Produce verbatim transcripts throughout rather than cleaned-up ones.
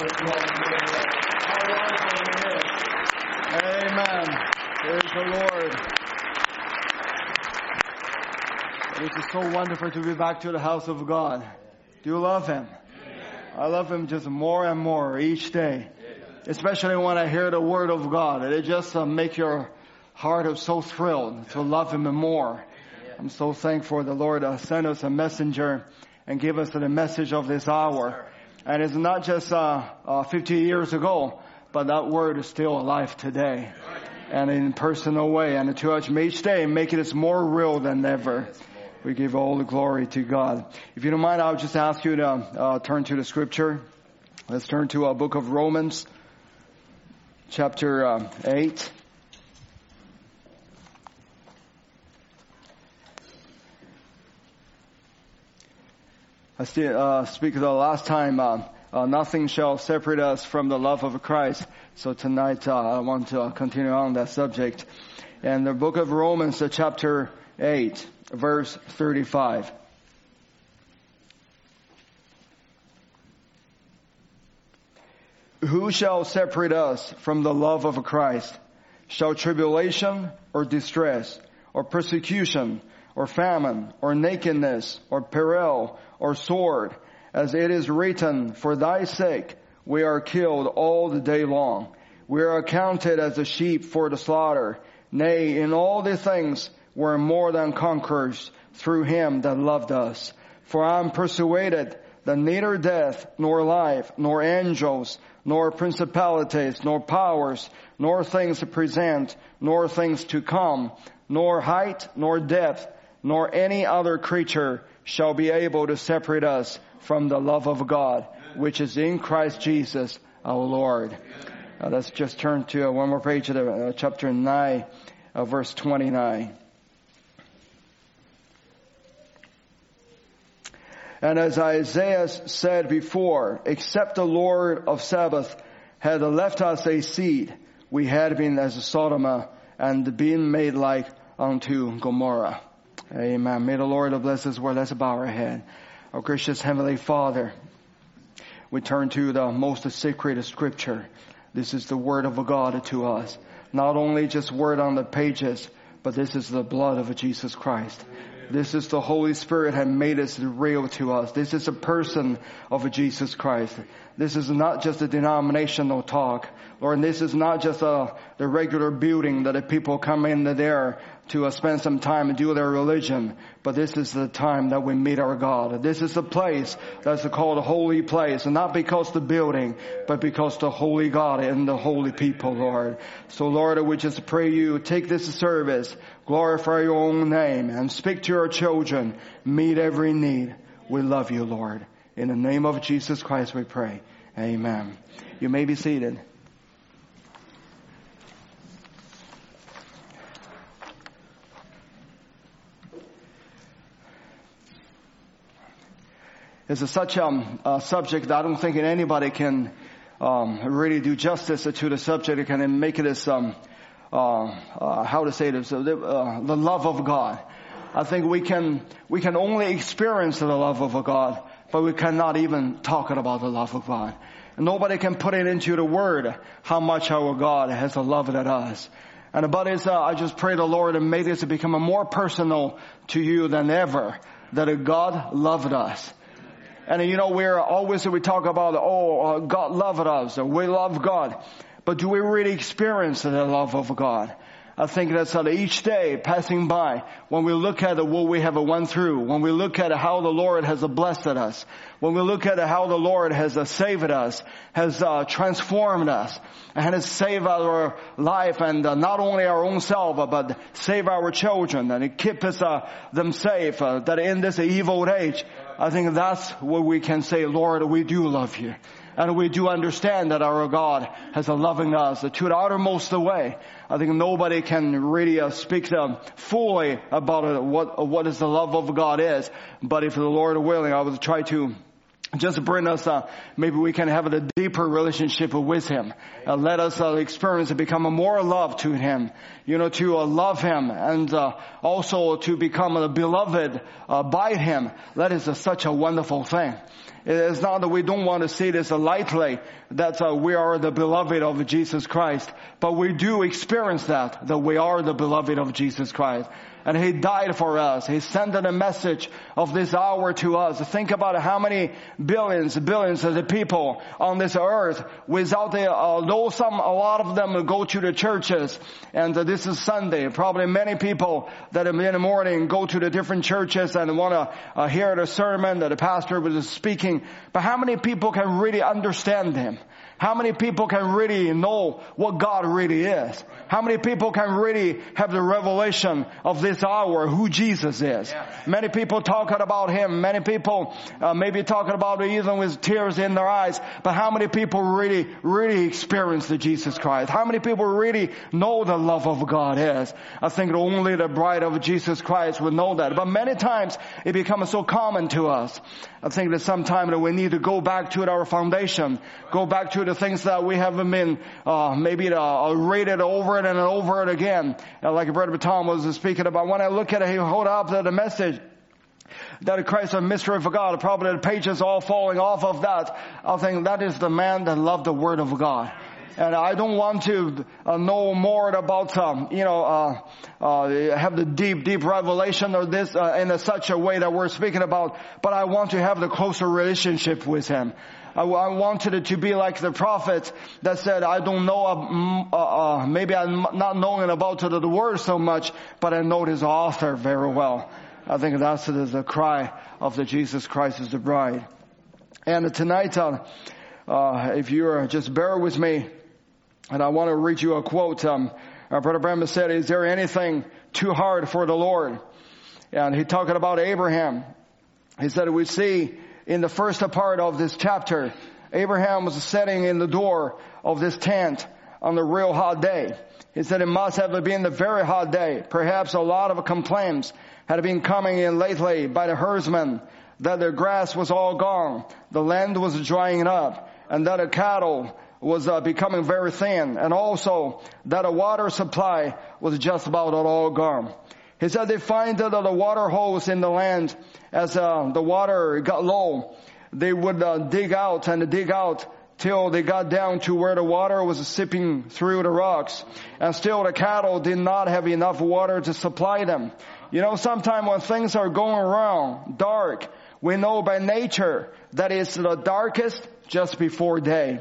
Amen. Praise the Lord. It is so wonderful to be back to the house of God. Do you love Him? I love Him just more and more each day. Especially when I hear the Word of God. It just uh, makes your heart so thrilled to love Him more. I'm so thankful the Lord uh, sent us a messenger and gave us the message of this hour. And it's not just uh, uh, fifty years ago, but that word is still alive today. And in a personal way. And to us each day, make it more real than ever. We give all the glory to God. If you don't mind, I'll just ask you to uh, turn to the scripture. Let's turn to a book of Romans, chapter uh, eight. I uh, speak the last time, uh, uh, nothing shall separate us from the love of Christ. So tonight uh, I want to uh, continue on that subject. And the book of Romans, uh, chapter eight, verse thirty-five. Who shall separate us from the love of Christ? Shall tribulation or distress or persecution or famine or nakedness or peril or sword, as it is written, for thy sake we are killed all the day long. We are accounted as the sheep for the slaughter. Nay, in all these things we are more than conquerors through him that loved us. For I am persuaded that neither death, nor life, nor angels, nor principalities, nor powers, nor things present, nor things to come, nor height, nor depth, nor any other creature shall be able to separate us from the love of God, which is in Christ Jesus our Lord. Uh, let's just turn to uh, one more page of uh, chapter nine, uh, verse twenty-nine. And as Isaiah said before, except the Lord of Sabbath had left us a seed, we had been as Sodom and been made like unto Gomorrah. Amen. May the Lord bless us. Well, let's bow our head. Our gracious Heavenly Father, we turn to the most sacred scripture. This is the word of God to us. Not only just word on the pages, but this is the blood of Jesus Christ. This is the Holy Spirit has made us real to us. This is a person of Jesus Christ. This is not just a denominational talk. Lord, this is not just a, the regular building that the people come in there to uh, spend some time and do their religion. But this is the time that we meet our God. This is the place that's called a holy place. And not because the building, but because the holy God and the holy people, Lord. So Lord, we just pray you take this service, glorify your own name, and speak to your children. Meet every need. We love you, Lord. In the name of Jesus Christ we pray. Amen. You may be seated. It's a such um, a subject that I don't think anybody can um, really do justice to the subject. It can make it as, um, uh, uh, how to say it, uh, the love of God. I think we can we can only experience the love of God, but we cannot even talk about the love of God. Nobody can put it into the word how much our God has loved us. And but it's, uh, I just pray the Lord and may this become more personal to you than ever, that God loved us. And you know, we're always, we talk about, oh, uh, God loved us, or we love God. But do we really experience the love of God? I think that's how each day passing by, when we look at what we have went through, when we look at how the Lord has blessed us, when we look at how the Lord has saved us, has uh, transformed us, and has saved our life, and uh, not only our own self, but save our children, and keep us, uh, them safe, uh, that in this evil age, I think that's what we can say, Lord, we do love you. And we do understand that our God has a loving us to the uttermost way. I think nobody can really uh, speak um, fully about what what is the love of God is. But if the Lord willing, I will try to just bring us, uh, maybe we can have a deeper relationship with Him. Uh, let us uh, experience and become more love to Him, you know, to uh, love Him and uh, also to become a beloved uh, by Him. That is uh, such a wonderful thing. It is not that we don't want to see this lightly, that uh, we are the beloved of Jesus Christ, but we do experience that, that we are the beloved of Jesus Christ. And He died for us. He sent a message of this hour to us. Think about how many billions, billions of the people on this earth, without the, although some, a lot of them go to the churches, and this is Sunday. Probably many people that in the morning go to the different churches and want to uh, hear the sermon that the pastor was speaking. But how many people can really understand Him? How many people can really know what God really is? How many people can really have the revelation of this hour, who Jesus is? Yeah. Many people talking about Him. Many people uh, maybe talking about it even with tears in their eyes. But how many people really, really experience the Jesus Christ? How many people really know the love of God is? I think only the bride of Jesus Christ would know that. But many times it becomes so common to us. I think that sometimes we need to go back to our foundation, go back to the things that we haven't been uh, maybe uh, rated over and over and again. Uh, like Brother Tom was speaking about, when I look at it, he hold up the message that Christ a mystery for God. Probably the pages all falling off of that. I think that is the man that loved the Word of God. And I don't want to uh, know more about, um, you know, uh, uh, have the deep, deep revelation of this uh, in a, such a way that we're speaking about. But I want to have the closer relationship with Him. I, I wanted it to be like the prophets that said, I don't know, uh, uh, maybe I'm not knowing about the Word so much, but I know His author very well. I think that's the, the cry of the Jesus Christ is the bride. And tonight, uh, uh, if you're just bear with me, and I want to read you a quote. Um, Brother Branham said, is there anything too hard for the Lord? And he talking about Abraham. He said, we see in the first part of this chapter, Abraham was sitting in the door of this tent on the real hot day. He said it must have been the very hot day. Perhaps a lot of complaints had been coming in lately by the herdsmen that their grass was all gone, the land was drying up, and that the cattle was uh, becoming very thin, and also that a water supply was just about all gone. He said they find that the water holes in the land, as uh, the water got low, they would uh, dig out and dig out till they got down to where the water was seeping through the rocks. And still the cattle did not have enough water to supply them. You know, sometimes when things are going wrong, dark, we know by nature that it's the darkest just before day.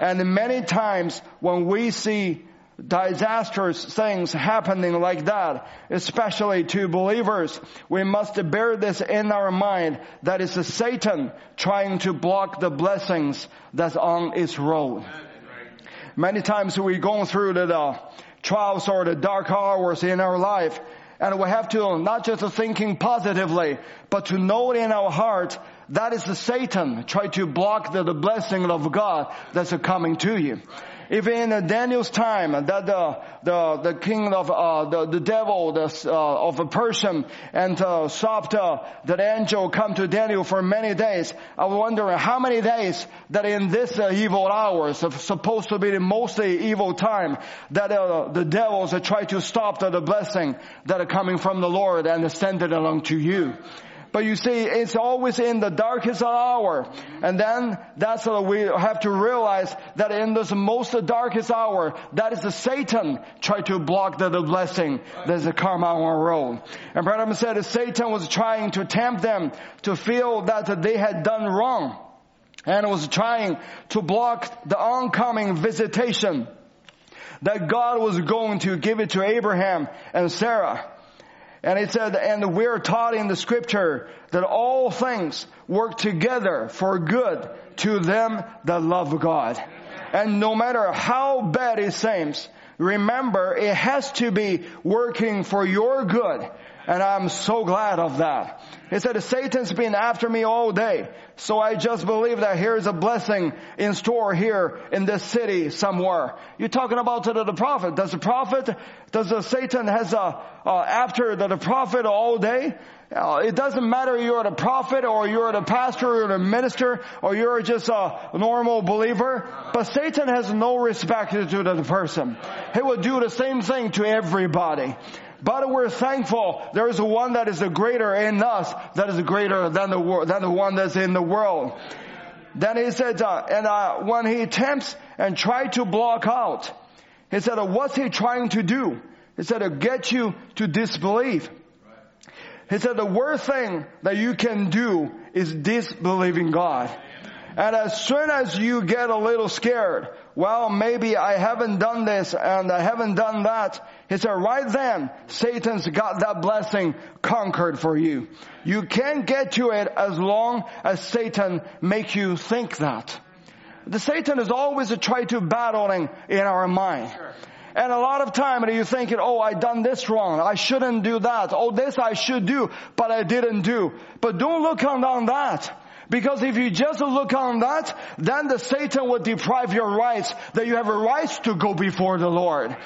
And many times when we see disastrous things happening like that, especially to believers, we must bear this in our mind, that is Satan trying to block the blessings that's on its road. Many times we're going through the, the trials or the dark hours in our life, and we have to not just thinking positively, but to know in our heart that is the Satan trying to block the, the blessing of God that's coming to you. Even in Daniel's time, that the the, the king of uh, the the devil the, uh, of a Persian and uh, stopped uh, that angel come to Daniel for many days. I wonder how many days that in this uh, evil hours, supposed to be the mostly evil time, that uh, the devils uh, try to stop the, the blessing that are coming from the Lord and send it along to you. But you see, it's always in the darkest hour. And then that's what we have to realize, that in this most darkest hour, that is the Satan trying to block the, the blessing that's come on our road. And Brother said Satan was trying to tempt them to feel that they had done wrong, and was trying to block the oncoming visitation that God was going to give it to Abraham and Sarah. And it said, and we're taught in the scripture that all things work together for good to them that love God. And no matter how bad it seems, remember it has to be working for your good. And I'm so glad of that. He said, Satan's been after me all day. So I just believe that here is a blessing in store here in this city somewhere. You're talking about the, the prophet. Does the prophet, does the Satan has a, uh, after the, the prophet all day? Uh, it doesn't matter if you're the prophet or you're the pastor or the minister or you're just a normal believer. But Satan has no respect to the person. He will do the same thing to everybody. But we're thankful there is one that is greater in us that is greater than the than the one that's in the world. Then he said, uh, and uh, when he tempts and try to block out, he said, uh, what's he trying to do? He said, uh, get you to disbelieve. He said, the worst thing that you can do is disbelieving God. And as soon as you get a little scared, well, maybe I haven't done this and I haven't done that. He said, right then, Satan's got that blessing conquered for you. You can't get to it as long as Satan makes you think that. The Satan is always trying to battle in our mind. And a lot of time you're thinking, oh, I done this wrong. I shouldn't do that. Oh, this I should do, but I didn't do. But don't look on, on that. Because if you just look on that, then the Satan will deprive your rights, that you have a right to go before the Lord.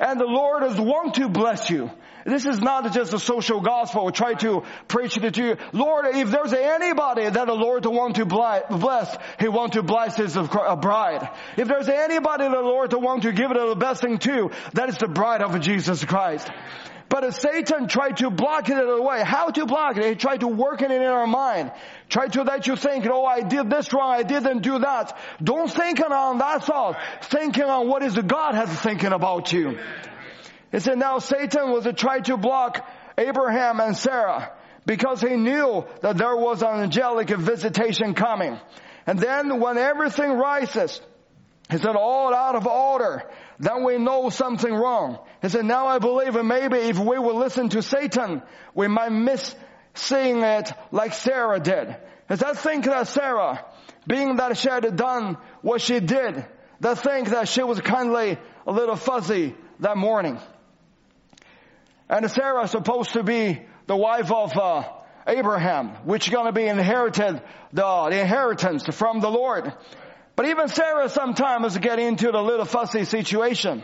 And the Lord is want to bless you. This is not just a social gospel. Try to preach it to you. Lord, if there's anybody that the Lord wants to bless, He wants to bless His bride. If there's anybody the Lord wants to give it the blessing to, that is the bride of Jesus Christ. But if Satan tried to block it away, how to block it? He tried to work it in our mind. Try to let you think, oh, I did this wrong, I didn't do that. Don't think on that thought. Thinking on what is God has thinking about you. It said, now Satan was trying to block Abraham and Sarah because he knew that there was an angelic visitation coming. And then when everything rises, he said, all out of order, then we know something wrong. He said, now I believe maybe if we will listen to Satan, we might miss seeing it like Sarah did. He said, I think that Sarah, being that she had done what she did, I think that she was kindly a little fuzzy that morning. And Sarah is supposed to be the wife of uh, Abraham, which is going to be inherited, the, the inheritance from the Lord. But even Sarah sometimes get into the little fussy situation.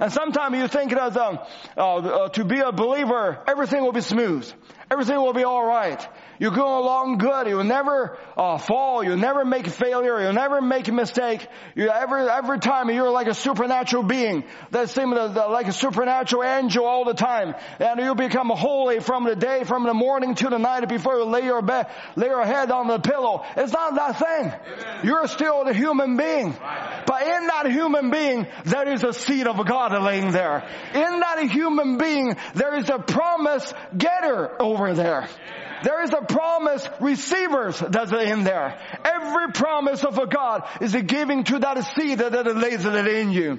And sometimes you think that um, uh, uh, to be a believer, everything will be smooth. Everything will be all right. You go along good. You will never uh, fall. You never make failure. You never make a mistake. You every every time you're like a supernatural being that seems like a supernatural angel all the time, and you become holy from the day, from the morning to the night before you lay your bed, lay your head on the pillow. It's not that thing. Amen. You're still the human being, right. But in that human being there is a seed of God laying there. In that human being there is a promise getter over there. Yeah. There is a promise receivers that's in there. Every promise of a God is a giving to that seed that it lays it in you.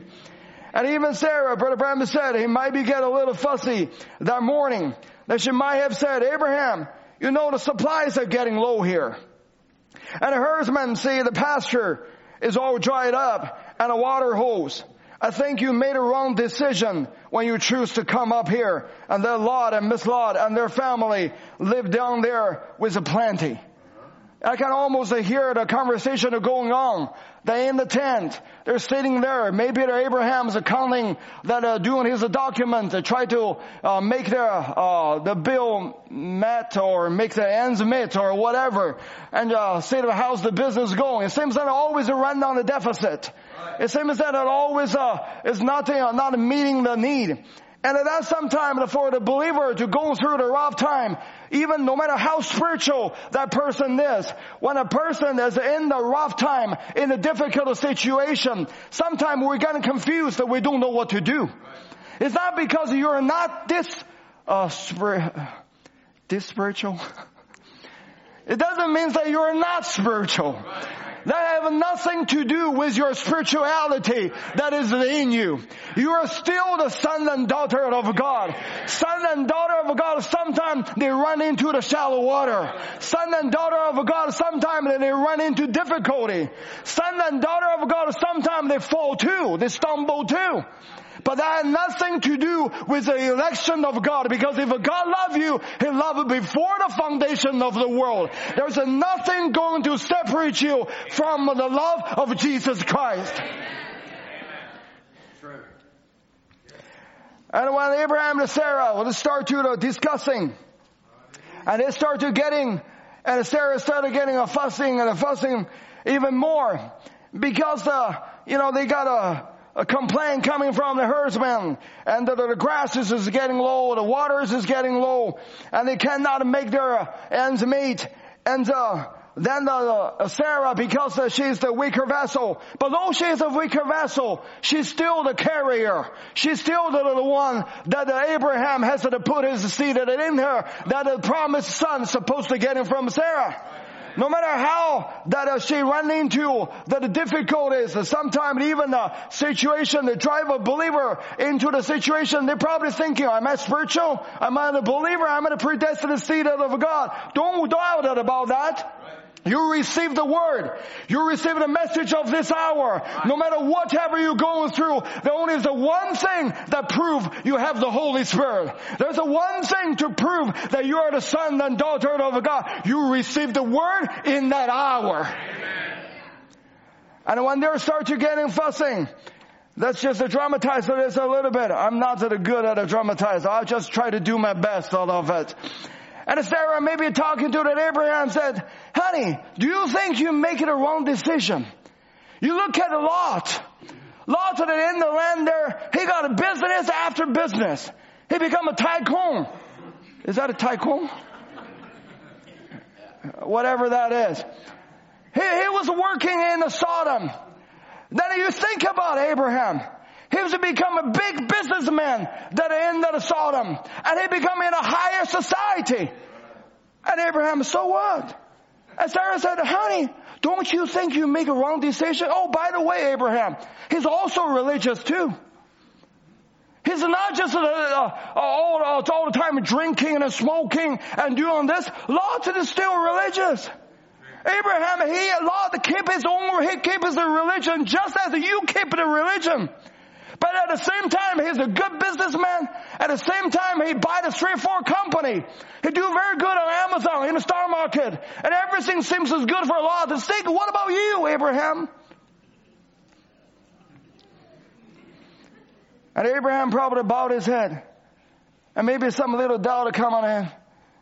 And even Sarah, Brother Bram said, he might be getting a little fussy that morning. That she might have said, Abraham, you know the supplies are getting low here. And a herdsman, see, the pasture is all dried up and a water hose. I think you made a wrong decision when you choose to come up here. And their Lot and Miss Lot and their family live down there with a plenty. I can almost hear the conversation going on. They in the tent. They're sitting there. Maybe the Abraham's accounting that are doing his document to try to uh, make their, uh, the bill met or make the ends meet or whatever. And, uh, see how's the business going. It seems that I always run down the deficit. It seems that it always, uh, is nothing, uh, not meeting the need. And that's sometimes for the believer to go through the rough time, even no matter how spiritual that person is. When a person is in the rough time, in a difficult situation, sometimes we're getting confused that we don't know what to do. It's not because you're not this, uh, spir- this spiritual. It doesn't mean that you're not spiritual. That have nothing to do with your spirituality that is in you. You are still the son and daughter of God. Son and daughter of God, sometimes they run into the shallow water. Son and daughter of God, sometimes they run into difficulty. Son and daughter of God, sometimes they fall too. They stumble too. But that had nothing to do with the election of God. Because if God loved you, He loved before the foundation of the world. There's nothing going to separate you from the love of Jesus Christ. Amen. And when Abraham and Sarah start to discussing, and they started getting, and Sarah started getting a fussing and a fussing even more, because uh, you know they got a, a complaint coming from the herdsman, and the, the grasses is getting low, the waters is getting low, and they cannot make their ends meet. And uh, then the, uh, Sarah, because uh, she's the weaker vessel, but though she is a weaker vessel, she's still the carrier. She's still the, the one that uh, Abraham has to put his seed in her, that the promised son supposed to get him from Sarah. No matter how that uh, she run into the, the difficulties, uh, sometimes even the situation, they drive a believer into the situation, they're probably thinking, am I spiritual? Am I the believer? Am I the predestined seed of God? Don't doubt about that. Right. You receive the word. You receive the message of this hour. Right. No matter whatever you're going through, there only is the one thing that proves you have the Holy Spirit. There's the one thing to prove that you are the son and daughter of God. You receive the word in that hour. Amen. And when they start to getting fussing, let's just dramatize this a little bit. I'm not that good at a dramatize. I'll just try to do my best out of it. And Sarah maybe talking to that Abraham said, honey, do you think you're making a wrong decision? You look at Lot. Lot in the land there, he got a business after business. He become a tycoon. Is that a tycoon? Whatever that is. He, he was working in Sodom. Then you think about Abraham. He was to become a big businessman that ended Sodom. And he became in a higher society. And Abraham, so what? And Sarah said, honey, don't you think you make a wrong decision? Oh, by the way, Abraham, he's also religious too. He's not just uh, uh, all, uh, all the time drinking and smoking and doing this. Lot is still religious. Abraham, he allowed to keep his own, he keep his religion just as you keep the religion. But at the same time, he's a good businessman. At the same time, he buys a three or four company. He do very good on Amazon, in the stock market. And everything seems as good for a lot. Just think, what about you, Abraham? And Abraham probably bowed his head. And maybe some little doubt come on him.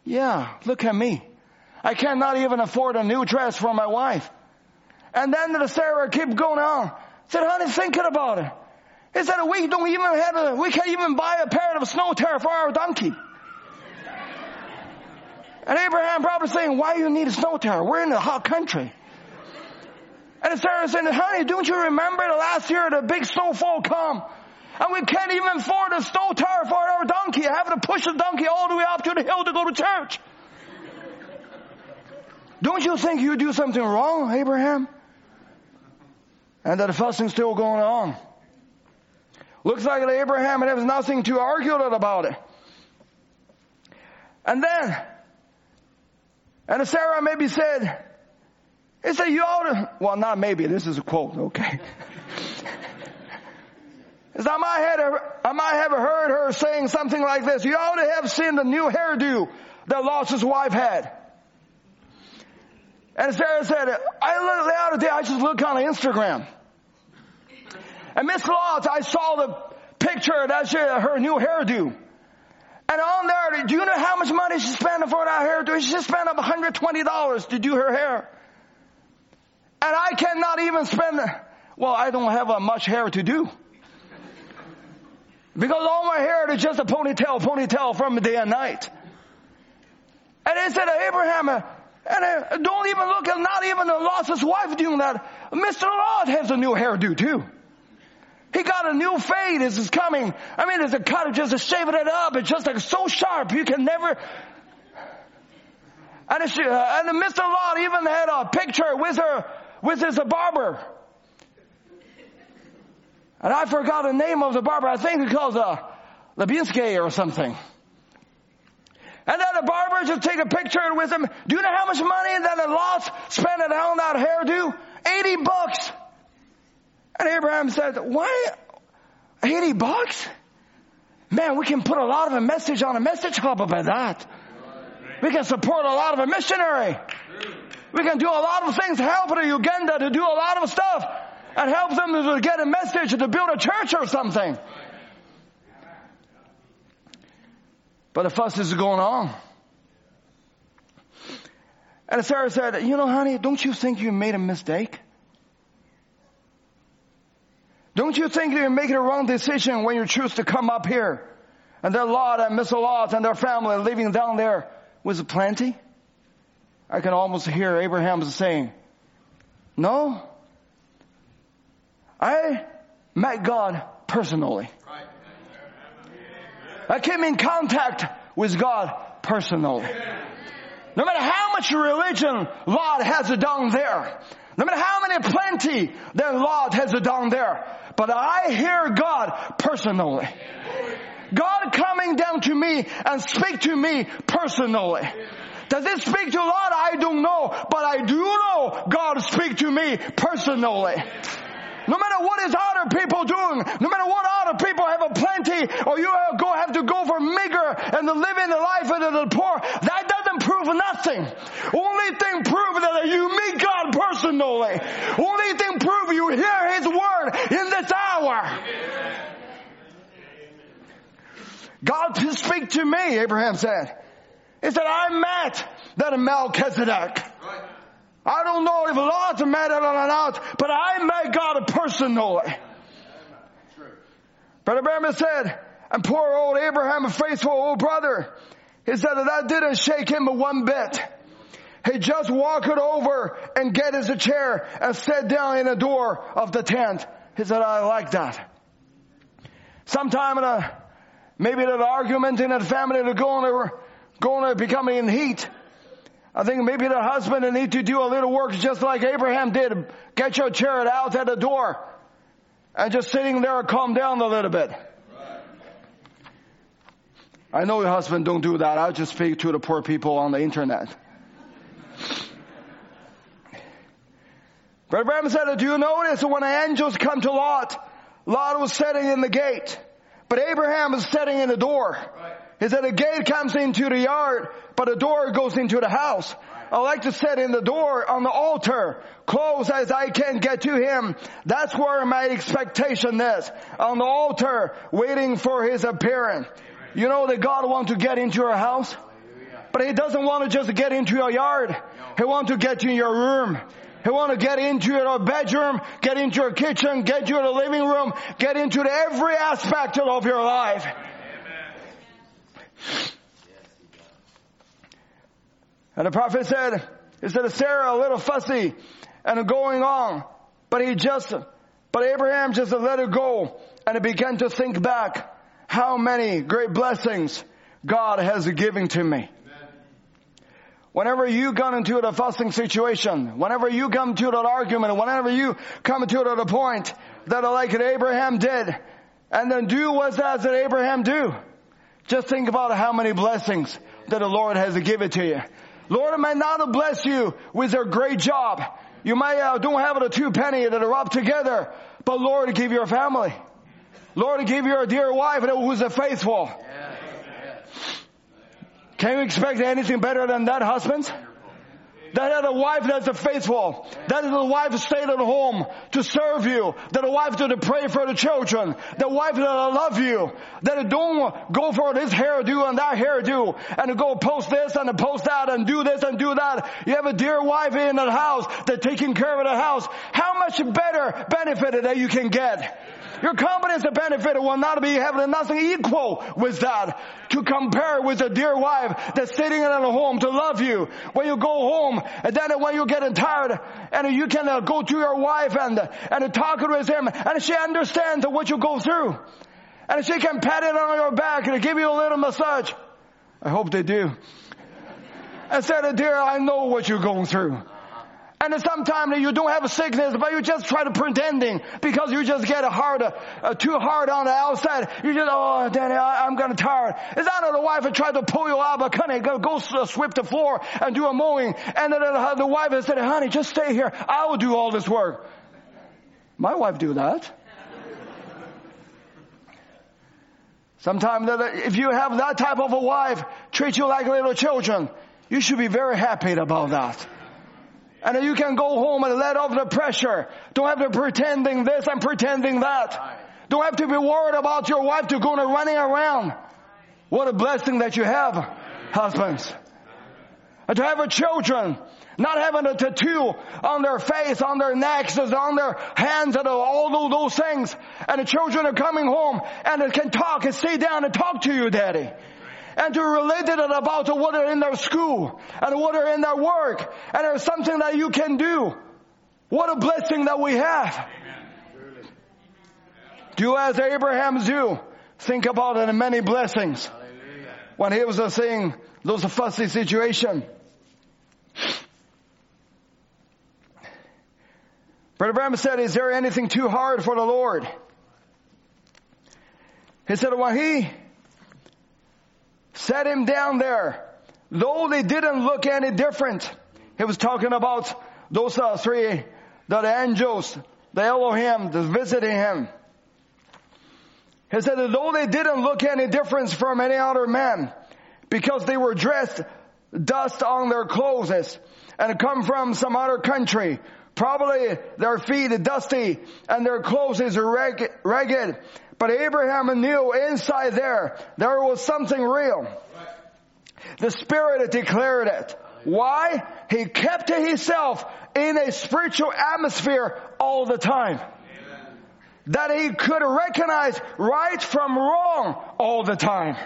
Yeah, look at me. I cannot even afford a new dress for my wife. And then the Sarah keep going on. Said, honey, thinking about it. He said, we don't even have a, we can't even buy a pair of snow tire for our donkey. And Abraham probably saying, why you need a snow tire? We're in a hot country. And Sarah said, honey, don't you remember the last year the big snowfall come? And we can't even afford a snow tire for our donkey. I have to push the donkey all the way up to the hill to go to church. Don't you think you do something wrong, Abraham? And that the fussing's still going on. Looks like Abraham, and there was nothing to argue about it. And then, and Sarah maybe said, he said, you ought to, well, not maybe, this is a quote, okay. He said, I might have, I might have heard her saying something like this, you ought to have seen the new hairdo that Lot's wife had. And Sarah said, I the other day, I just look on Instagram. And Miss Lot, I saw the picture, that's her new hairdo. And on there, do you know how much money she spent for that hairdo? She spent up one hundred twenty dollars to do her hair. And I cannot even spend, well, I don't have uh, much hair to do. Because all my hair is just a ponytail, ponytail from day and night. And it said, Abraham, uh, and uh, don't even look at, not even Lot's wife doing that. Mister Lot has a new hairdo too. He got a new fade as it's coming. I mean, it's a cut, just shaving it up. It's just like so sharp. You can never. And, she, uh, and Mister Lot even had a picture with her, with his barber. And I forgot the name of the barber. I think he calls uh, Labinsky or something. And then the barber just take a picture with him. Do you know how much money that the Lot spent on that hairdo? eighty bucks. And Abraham said, why? eighty bucks? Man, we can put a lot of a message on a message hub about that. We can support a lot of a missionary. We can do a lot of things, help to Uganda to do a lot of stuff and help them to get a message, to build a church or something. But the fuss is going on. And Sarah said, you know, honey, don't you think you made a mistake? Don't you think you're making a wrong decision when you choose to come up here? And their Lot and Miss Lot and their family living down there with plenty? I can almost hear Abraham saying, no, I met God personally. I came in contact with God personally. No matter how much religion Lot has down there, no matter how many plenty that Lot has down there, but I hear God personally. God coming down to me and speak to me personally. Does it speak to Lot? I don't know, but I do know God speak to me personally. No matter what is other people doing, no matter what other people have a plenty, or you go have to go for meager and to live in the life of the poor, that doesn't prove nothing. Only thing proves that you meet God personally. Only thing proves you hear His word in this hour. God to speak to me, Abraham said. He said, I met that Melchizedek. I don't know if Lot met it or not, but I met God personally. But Abraham said, and poor old Abraham, a faithful old brother, he said that didn't shake him one bit. He just walked over and get his chair and sat down in the door of the tent. He said, I like that. Sometime in a, maybe an argument in a family to go on, going to become in heat. I think maybe the husband need to do a little work just like Abraham did. Get your chariot out at the door and just sitting there calm down a little bit. Right. I know your husband don't do that. I'll just speak to the poor people on the internet. But Abraham said, do you notice when the angels come to Lot, Lot was sitting in the gate, but Abraham was sitting in the door. Right. He said the gate comes into the yard, but the door goes into the house. I like to sit in the door on the altar, close as I can get to Him. That's where my expectation is, on the altar, waiting for His appearance. Amen. You know that God wants to get into your house, Hallelujah. But He doesn't want to just get into your yard. No. He wants to get in your room. He wants to get into your bedroom, get into your kitchen, get into the living room, get into the every aspect of your life. And the prophet said, he said, Sarah, a little fussy and going on, but he just, but Abraham just let it go and he began to think back how many great blessings God has given to me. Amen. Whenever you come into the fussing situation, whenever you come to the argument, whenever you come to the point that like Abraham did, and then do what that Abraham do. Just think about how many blessings that the Lord has given to you. Lord, I might not bless you with a great job. You might uh, don't have the two penny that are rubbed together. But Lord, give your family. Lord, give your dear wife who's faithful. Can you expect anything better than that, husbands? That had a wife that's a faithful. That is a wife stayed at home to serve you. That a wife to pray for the children. The wife that love you. That don't go for this hairdo and that hairdo. And go post this and post that and do this and do that. You have a dear wife in the house that's taking care of the house. How much better benefit that you can get. Your company's benefit will not be having nothing equal with that. To compare with a dear wife that's sitting at home to love you. When you go home, and then when you get tired, and you can uh, go to your wife and and talk with him, and she understands what you go through, and she can pat it on your back and give you a little massage. I hope they do. And said, "Dear, I know what you're going through." And sometimes you don't have a sickness, but you just try to pretending because you just get a hard, uh, too hard on the outside. You just, oh, Danny, I, I'm gonna tired. It's not the wife who tried to pull you out, but honey, go, go uh, sweep the floor and do a mowing. And then uh, the wife said, honey, just stay here. I will do all this work. My wife do that. Sometimes if you have that type of a wife, treat you like little children, you should be very happy about that. And you can go home and let off the pressure. Don't have to pretending this and pretending that. Don't have to be worried about your wife to go and running around. What a blessing that you have, husbands. And to have children, not having a tattoo on their face, on their necks, on their hands, and all those things. And the children are coming home and they can talk and sit down and talk to you, Daddy. And to relate it about what are in their school and what are in their work. And there's something that you can do. What a blessing that we have. Amen. Do as Abraham do. Think about it, and many blessings. Hallelujah. When he was saying those fussy situation. Brother Bram said, is there anything too hard for the Lord? He said, when he set him down there, though they didn't look any different. He was talking about those uh, three, the, the angels, the Elohim, the visiting him. He said, though they didn't look any difference from any other man, because they were dressed dust on their clothes and come from some other country. Probably their feet are dusty and their clothes are ragged. But Abraham knew inside there, there was something real. The Spirit declared it. Why? He kept himself in a spiritual atmosphere all the time. Amen. That he could recognize right from wrong all the time.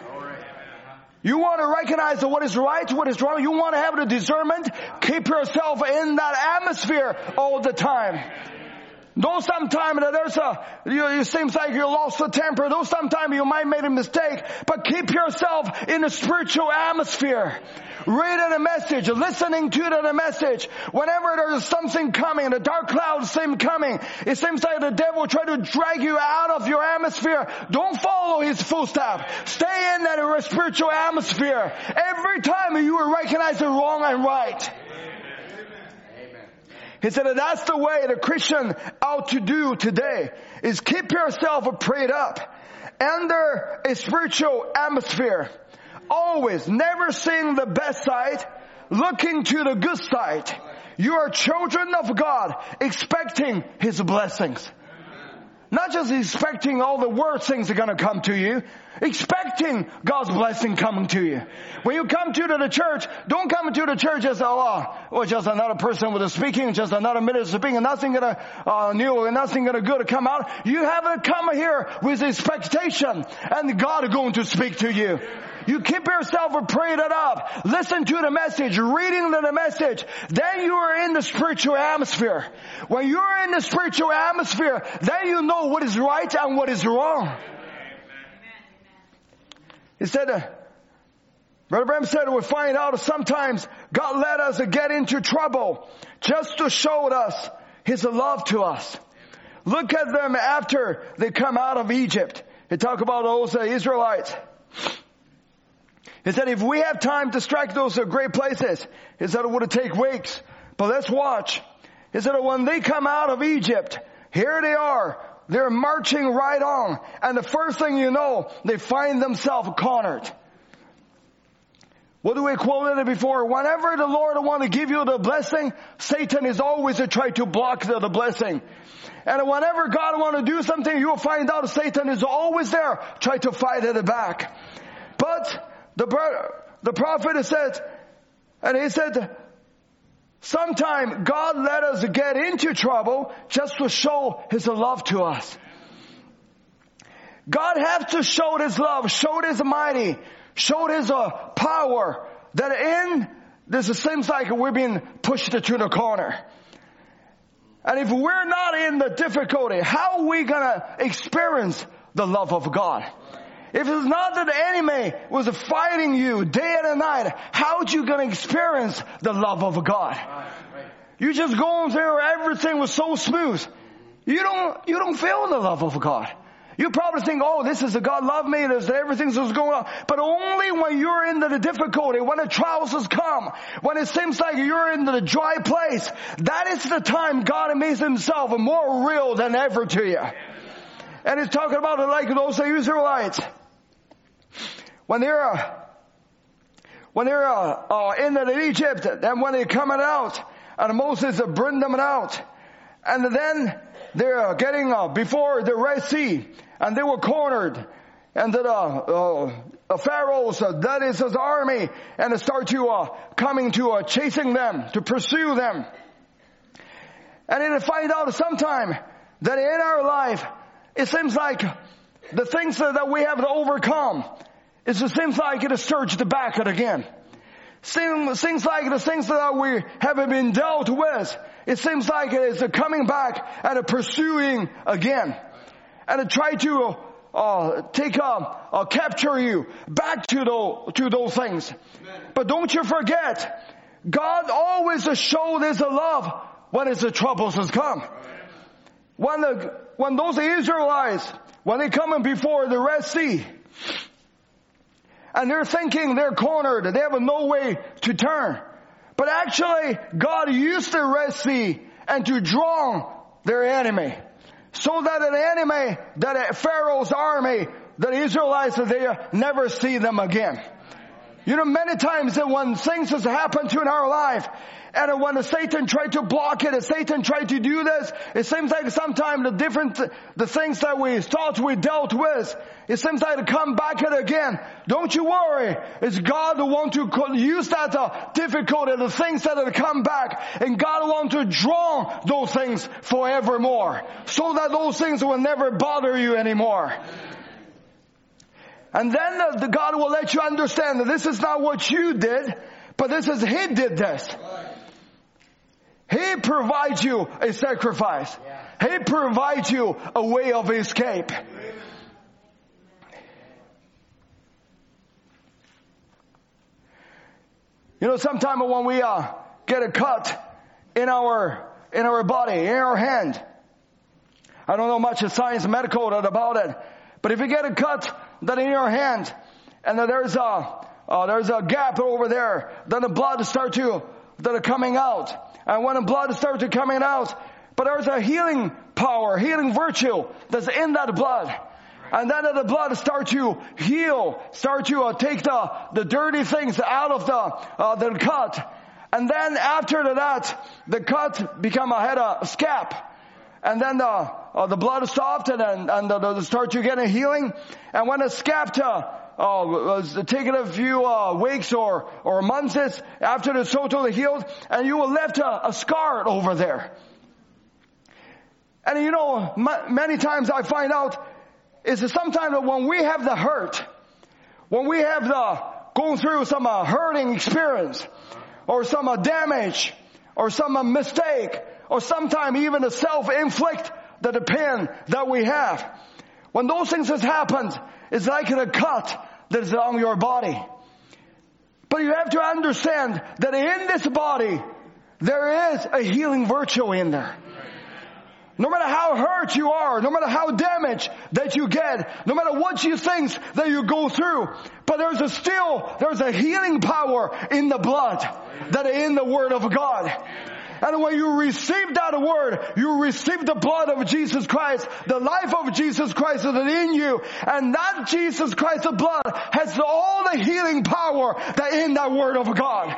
You want to recognize what is right, what is wrong. You want to have the discernment. Keep yourself in that atmosphere all the time. Though sometimes there's a, you, it seems like you lost the temper. Though sometimes you might make a mistake, but keep yourself in a spiritual atmosphere. Reading a message, listening to the message. Whenever there's something coming, the dark clouds seem coming. It seems like the devil try to drag you out of your atmosphere. Don't follow his footsteps. Stay in that spiritual atmosphere. Every time you will recognize the wrong and right. He said that that's the way the Christian ought to do today, is keep yourself prayed up under a spiritual atmosphere. Always, never seeing the best side, looking to the good side. You are children of God, expecting His blessings. Not just expecting all the worst things are going to come to you. Expecting God's blessing coming to you. When you come to the church, don't come to the church as Allah, or just another person with a speaking, just another minister speaking, nothing going to uh, new, and nothing going to good to come out. You have to come here with expectation, and God is going to speak to you. You keep yourself prayed up. Listen to the message, reading the message. Then you are in the spiritual atmosphere. When you are in the spiritual atmosphere, then you know what is right and what is wrong. He said, uh, Brother Bram said, we find out sometimes God let us get into trouble just to show us His love to us. Look at them after they come out of Egypt. He talked about those uh, Israelites. He said, if we have time to strike those uh, great places, he said, it would take weeks. But let's watch. He said, when they come out of Egypt, here they are. They're marching right on. And the first thing you know, they find themselves cornered. What do we quote it before? Whenever the Lord wants to give you the blessing, Satan is always trying to block the, the blessing. And whenever God wants to do something, you will find out Satan is always there trying to fight it back. But the, the prophet said, and he said, sometime God let us get into trouble just to show His love to us. God has to show His love, show His mighty, show His uh, power. That in this, it seems like we've been pushed to the corner. And if we're not in the difficulty, how are we gonna experience the love of God? If it's not that the enemy was fighting you day and night, how are you going to experience the love of God? You just go through everything was so smooth. You don't, you don't feel the love of God. You probably think, oh, this is a God love me, this everything's going on. But only when you're in the difficulty, when the trials has come, when it seems like you're in the dry place, that is the time God makes Himself more real than ever to you. And He's talking about it like those Israelites. When they're, when they're uh, uh, in Egypt, and when they're coming out, and Moses uh, bring them out, and then they're getting uh, before the Red Sea, and they were cornered, and the uh, uh, Pharaoh's, uh, that is his army, and it start to uh, coming to uh, chasing them, to pursue them. And then to find out sometime that in our life, it seems like the things that we have to overcome, it just seems like it has surged back again. Seems like the things that we haven't been dealt with, it seems like it is coming back and pursuing again. And try to uh, take up, uh, capture you back to, the, to those things. Amen. But don't you forget, God always shows His love when His troubles has come. When, the, when those Israelites, when they come before the Red Sea, and they're thinking they're cornered, they have no way to turn. But actually, God used the Red Sea and to drown their enemy. So that an enemy, that Pharaoh's army, that Israelites, they never see them again. You know, many times that when things has happened to in our life, and when the Satan tried to block it, and Satan tried to do this, it seems like sometimes the different, the things that we thought we dealt with, it seems like to come back at it again. Don't you worry. It's God who wants to use that uh, difficulty, the things that have come back, and God wants to draw those things forevermore, so that those things will never bother you anymore. And then uh, the God will let you understand that this is not what you did, but this is He did this. He provides you a sacrifice. Yeah. He provides you a way of escape. Amen. You know, sometimes when we uh, get a cut in our in our body, in our hand, I don't know much of science, medical about it, but if you get a cut that in your hand, and that there's a uh, there's a gap over there, then the blood start to that are coming out, and when the blood starts to coming out, but there's a healing power, healing virtue that's in that blood, and then the blood starts to heal, start to uh, take the the dirty things out of the uh, the cut, and then after that, the cut become a had a scab, and then the. Uh, the blood stopped and and, and uh, they start to get a healing. And when the scab uh, taken a few uh, weeks or or months after the so totally healed, and you were left a, a scar over there. And you know, m- many times I find out is that sometimes when we have the hurt, when we have the going through some uh, hurting experience, or some uh, damage, or some uh, mistake, or sometimes even a self-inflict. That the pain that we have, when those things has happened, it's like a cut that is on your body. But you have to understand that in this body, there is a healing virtue in there. No matter how hurt you are, no matter how damaged that you get, no matter what you think that you go through, but there's a still, there's a healing power in the blood that is in the Word of God. And when you receive that word, you receive the blood of Jesus Christ, the life of Jesus Christ that is in you. And that Jesus Christ's blood has all the healing power that is in that word of God.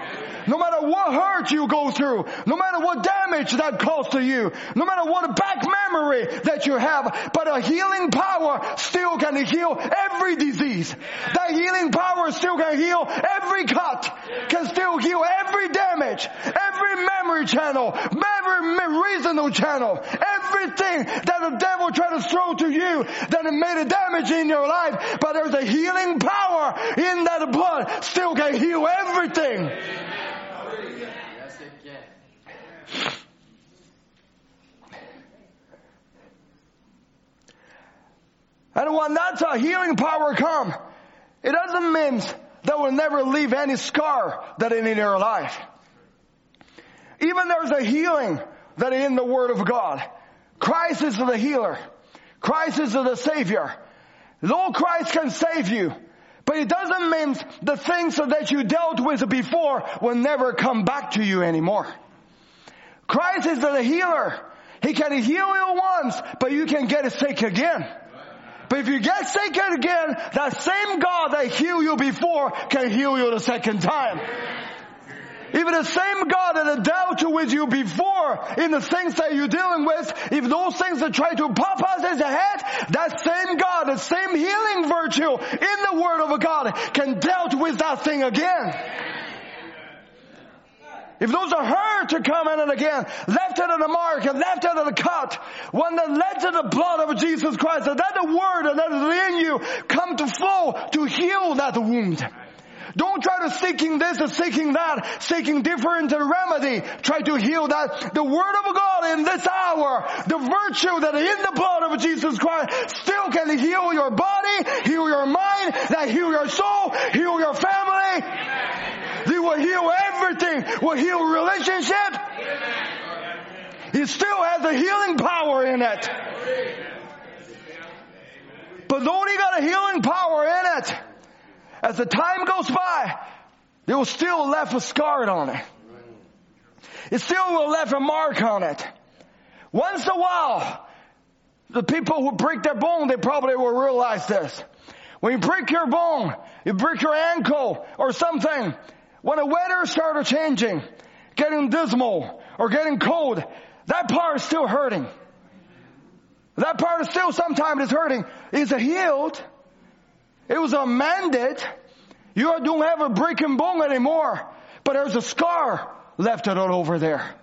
No matter what hurt you go through, no matter what damage that caused to you, no matter what back memory that you have, but a healing power still can heal every disease. That healing power still can heal every cut, can still heal every damage, every memory change. Every reasonable channel, everything that the devil tried to throw to you that it made a damage in your life, but there's a healing power in that blood still can heal everything. Amen. And when that uh, healing power comes, it doesn't mean that will never leave any scar that is in your life. Even there's a healing that is in the Word of God. Christ is the healer. Christ is the Savior. Lord Christ can save you. But it doesn't mean the things that you dealt with before will never come back to you anymore. Christ is the healer. He can heal you once, but you can get sick again. But if you get sick again, that same God that healed you before can heal you the second time. Even the same God that dealt with you before in the things that you're dealing with, if those things that try to pop out as a head, that same God, the same healing virtue in the Word of God can dealt with that thing again. If those are hurt to come in and again, left out of the mark and left out of the cut, one that led to the blood of Jesus Christ, and that the Word and that is in you come to flow to heal that wound. Don't try to seeking this and seeking that, seeking different remedy. Try to heal that. The Word of God in this hour, the virtue that is in the blood of Jesus Christ still can heal your body, heal your mind, that heal your soul, heal your family. Amen. They will heal everything, will heal relationship. Amen. It still has a healing power in it. Amen. But it's only got a healing power in it. As the time goes by, they will still left a scar on it. It still will left a mark on it. Once in a while, the people who break their bone, they probably will realize this. When you break your bone, you break your ankle or something, when the weather started changing, getting dismal or getting cold, that part is still hurting. That part is still sometimes is hurting. It's healed. It was amended. You don't have a broken bone anymore, but there's a scar left all over there.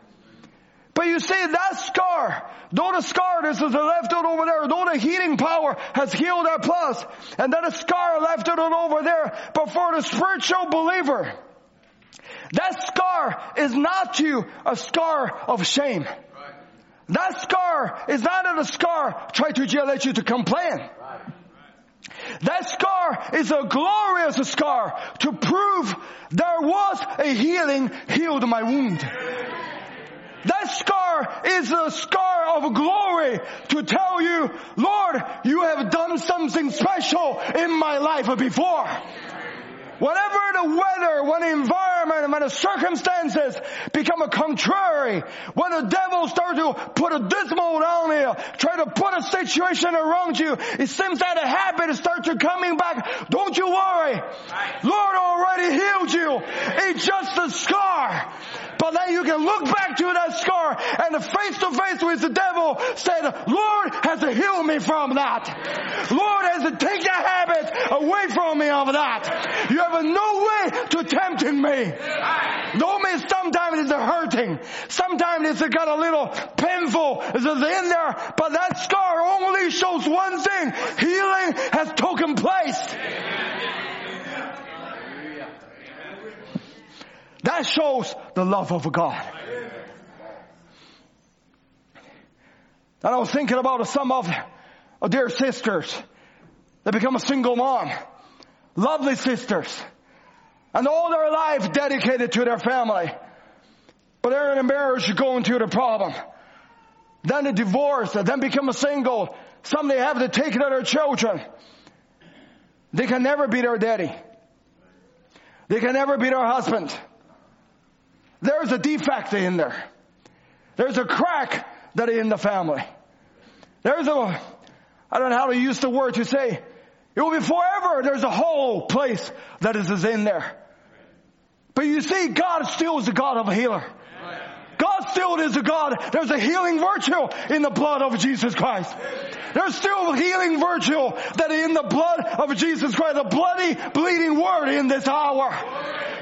But you see, that scar, though the scar this is left out over there, though the healing power has healed that plus, and then a scar left out over there, but for the spiritual believer, that scar is not you a scar of shame. Right. That scar is not a scar try to let you to complain. Right. That scar is a glorious scar to prove there was a healing healed my wound. That scar is a scar of glory to tell you, Lord, you have done something special in my life before. Whatever the weather, when the environment, when the circumstances become a contrary, when the devil starts to put a dismal down here, try to put a situation around you, it seems that a habit starts to coming back. Don't you worry. Lord already healed you. It's just a scar. But then you can look back to that scar and face to face with the devil said, Lord has healed me from that. Lord has taken that habit away from me of that. You have no way to tempting me. No, me sometimes it's hurting. Sometimes it's got a little painful it's in there, but that scar only shows one thing. Healing has taken place. That shows the love of God. And I was thinking about some of our dear sisters that become a single mom. Lovely sisters. And all their life dedicated to their family. But they're in a marriage going through the problem. Then they divorce. Then become a single. Some they have to take care of their children. They can never be their daddy. They can never be their husband. There's a defect in there. There's a crack that is in the family. There's a, I don't know how to use the word to say, it will be forever. There's a whole place that is in there. But you see, God still is the God of a healer. God still is a God. There's a healing virtue in the blood of Jesus Christ. There's still a healing virtue that is in the blood of Jesus Christ. The bloody, bleeding word in this hour.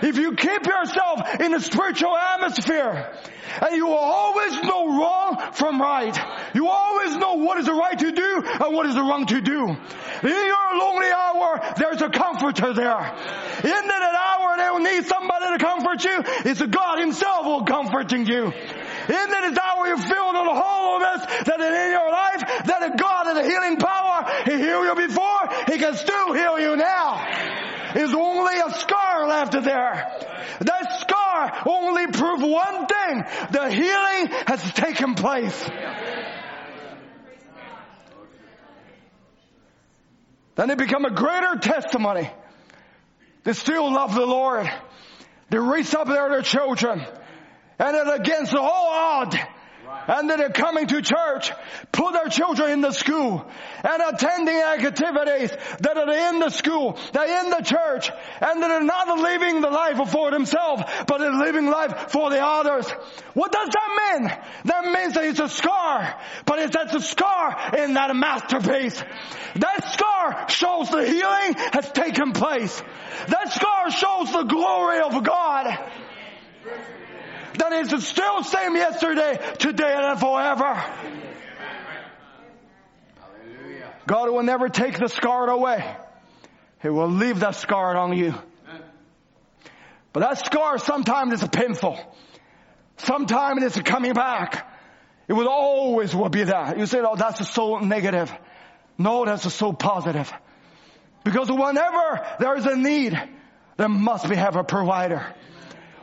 If you keep yourself in the spiritual atmosphere, and you will always know wrong from right. You always know what is the right to do and what is the wrong to do. In your lonely hour, there's a comforter there. In that hour, they will need somebody to comfort you. It's God Himself who will comfort you. In that hour you feel the wholeness that is in your life, that a God has a healing power. He healed you before, He can still heal you now. There's only a scar left there. That scar only proves one thing. The healing has taken place. Then they become a greater testimony. They still love the Lord. They raise up their, their children. And it against all odds, and that are coming to church, put their children in the school and attending activities that are in the school, they're in the church, and that are not living the life for themselves, but are living life for the others. What does that mean? That means that it's a scar, but it's that's a scar in that masterpiece. That scar shows the healing has taken place. That scar shows the glory of God. That is still the same yesterday, today, and forever. God will never take the scar away. He will leave that scar on you. But that scar sometimes is a painful. Sometimes it's coming back. It will always will be that. You say, oh, that's so negative. No, that's so positive. Because whenever there is a need, there must be have a provider.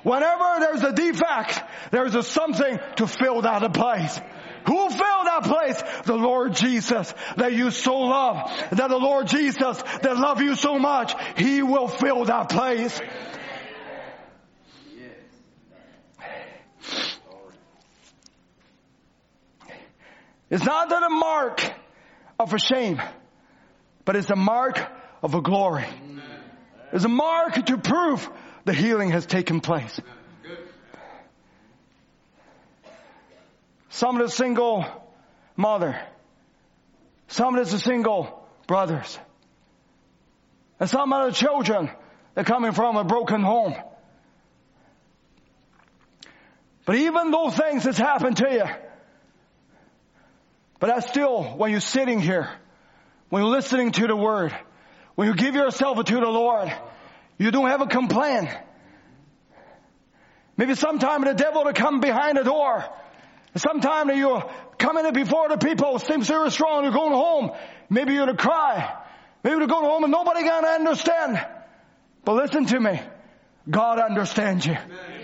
Whenever there's a defect, there's a something to fill that place. Who filled that place? The Lord Jesus that you so love. That the Lord Jesus that love you so much, He will fill that place. It's not that a mark of a shame, but it's a mark of a glory. It's a mark to prove the healing has taken place. Some of the single mother, some of the single brothers, and some of the children that are coming from a broken home. But even though things has happened to you, but that's still when you're sitting here, when you're listening to the word, when you give yourself to the Lord, you don't have a complaint. Maybe sometime the devil will come behind the door. Sometime you're coming before the people, seems very strong, you're going home. Maybe you're going to cry. Maybe you're going home and nobody's going to understand. But listen to me. God understands you. Amen.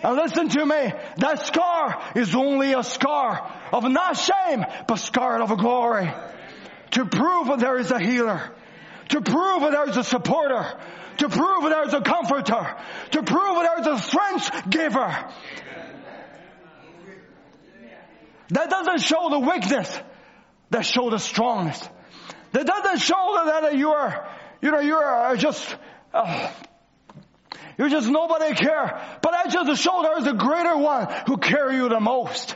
And listen to me. That scar is only a scar of not shame, but scar of glory. Amen. To prove that there is a healer. To prove that there is a supporter. To prove there is a comforter. To prove there is a strength giver. That doesn't show the weakness. That shows the strongness. That doesn't show that you are, you know, you are just, uh, you're just nobody care. But that just shows there is a greater one who cares you the most.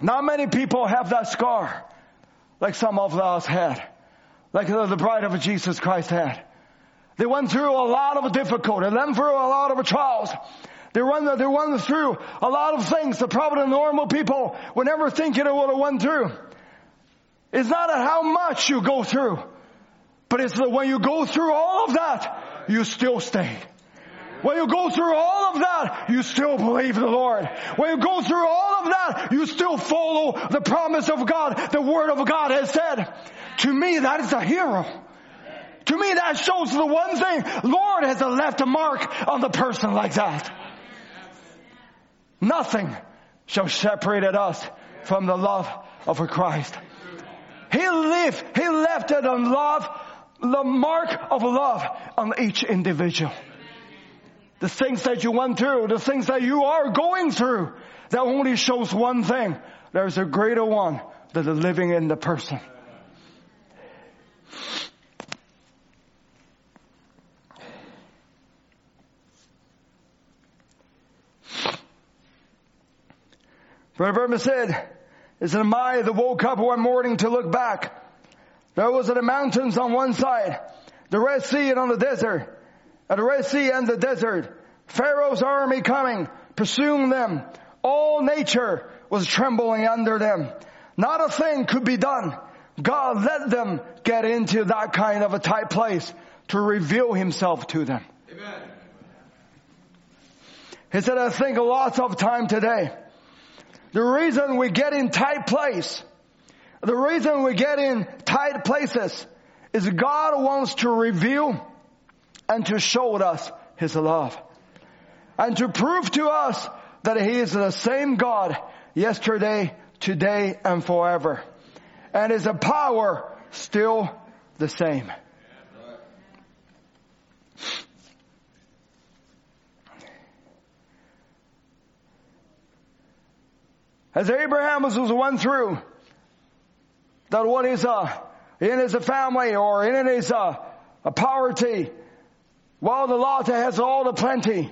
Not many people have that scar like some of us had. Like the bride of Jesus Christ had. They went through a lot of difficulty. They went through a lot of trials. They went, they went through a lot of things that probably normal people would never think it would have went through. It's not how much you go through. But it's that when you go through all of that, you still stay. When you go through all of that, you still believe the Lord. When you go through all of that, you still follow the promise of God. The Word of God has said, to me, that is a hero. To me, that shows the one thing. Lord has left a mark on the person like that. Nothing shall separate us from the love of Christ. He left, he left it on love, the mark of love on each individual. The things that you went through, the things that you are going through, that only shows one thing. There's a greater one that is living in the person. Brother Burma said, it's in May that woke up one morning to look back. There was the mountains on one side, the Red Sea and on the desert, and the Red Sea and the desert. Pharaoh's army coming, pursuing them. All nature was trembling under them. Not a thing could be done. God let them get into that kind of a tight place to reveal Himself to them. Amen. He said, I think lots of time today. The reason we get in tight place, the reason we get in tight places is God wants to reveal and to show us His love. And to prove to us that He is the same God yesterday, today, and forever. And His power still the same. As Abraham was one through, that what is uh, in his family or in his uh, poverty, while the Lot has all the plenty.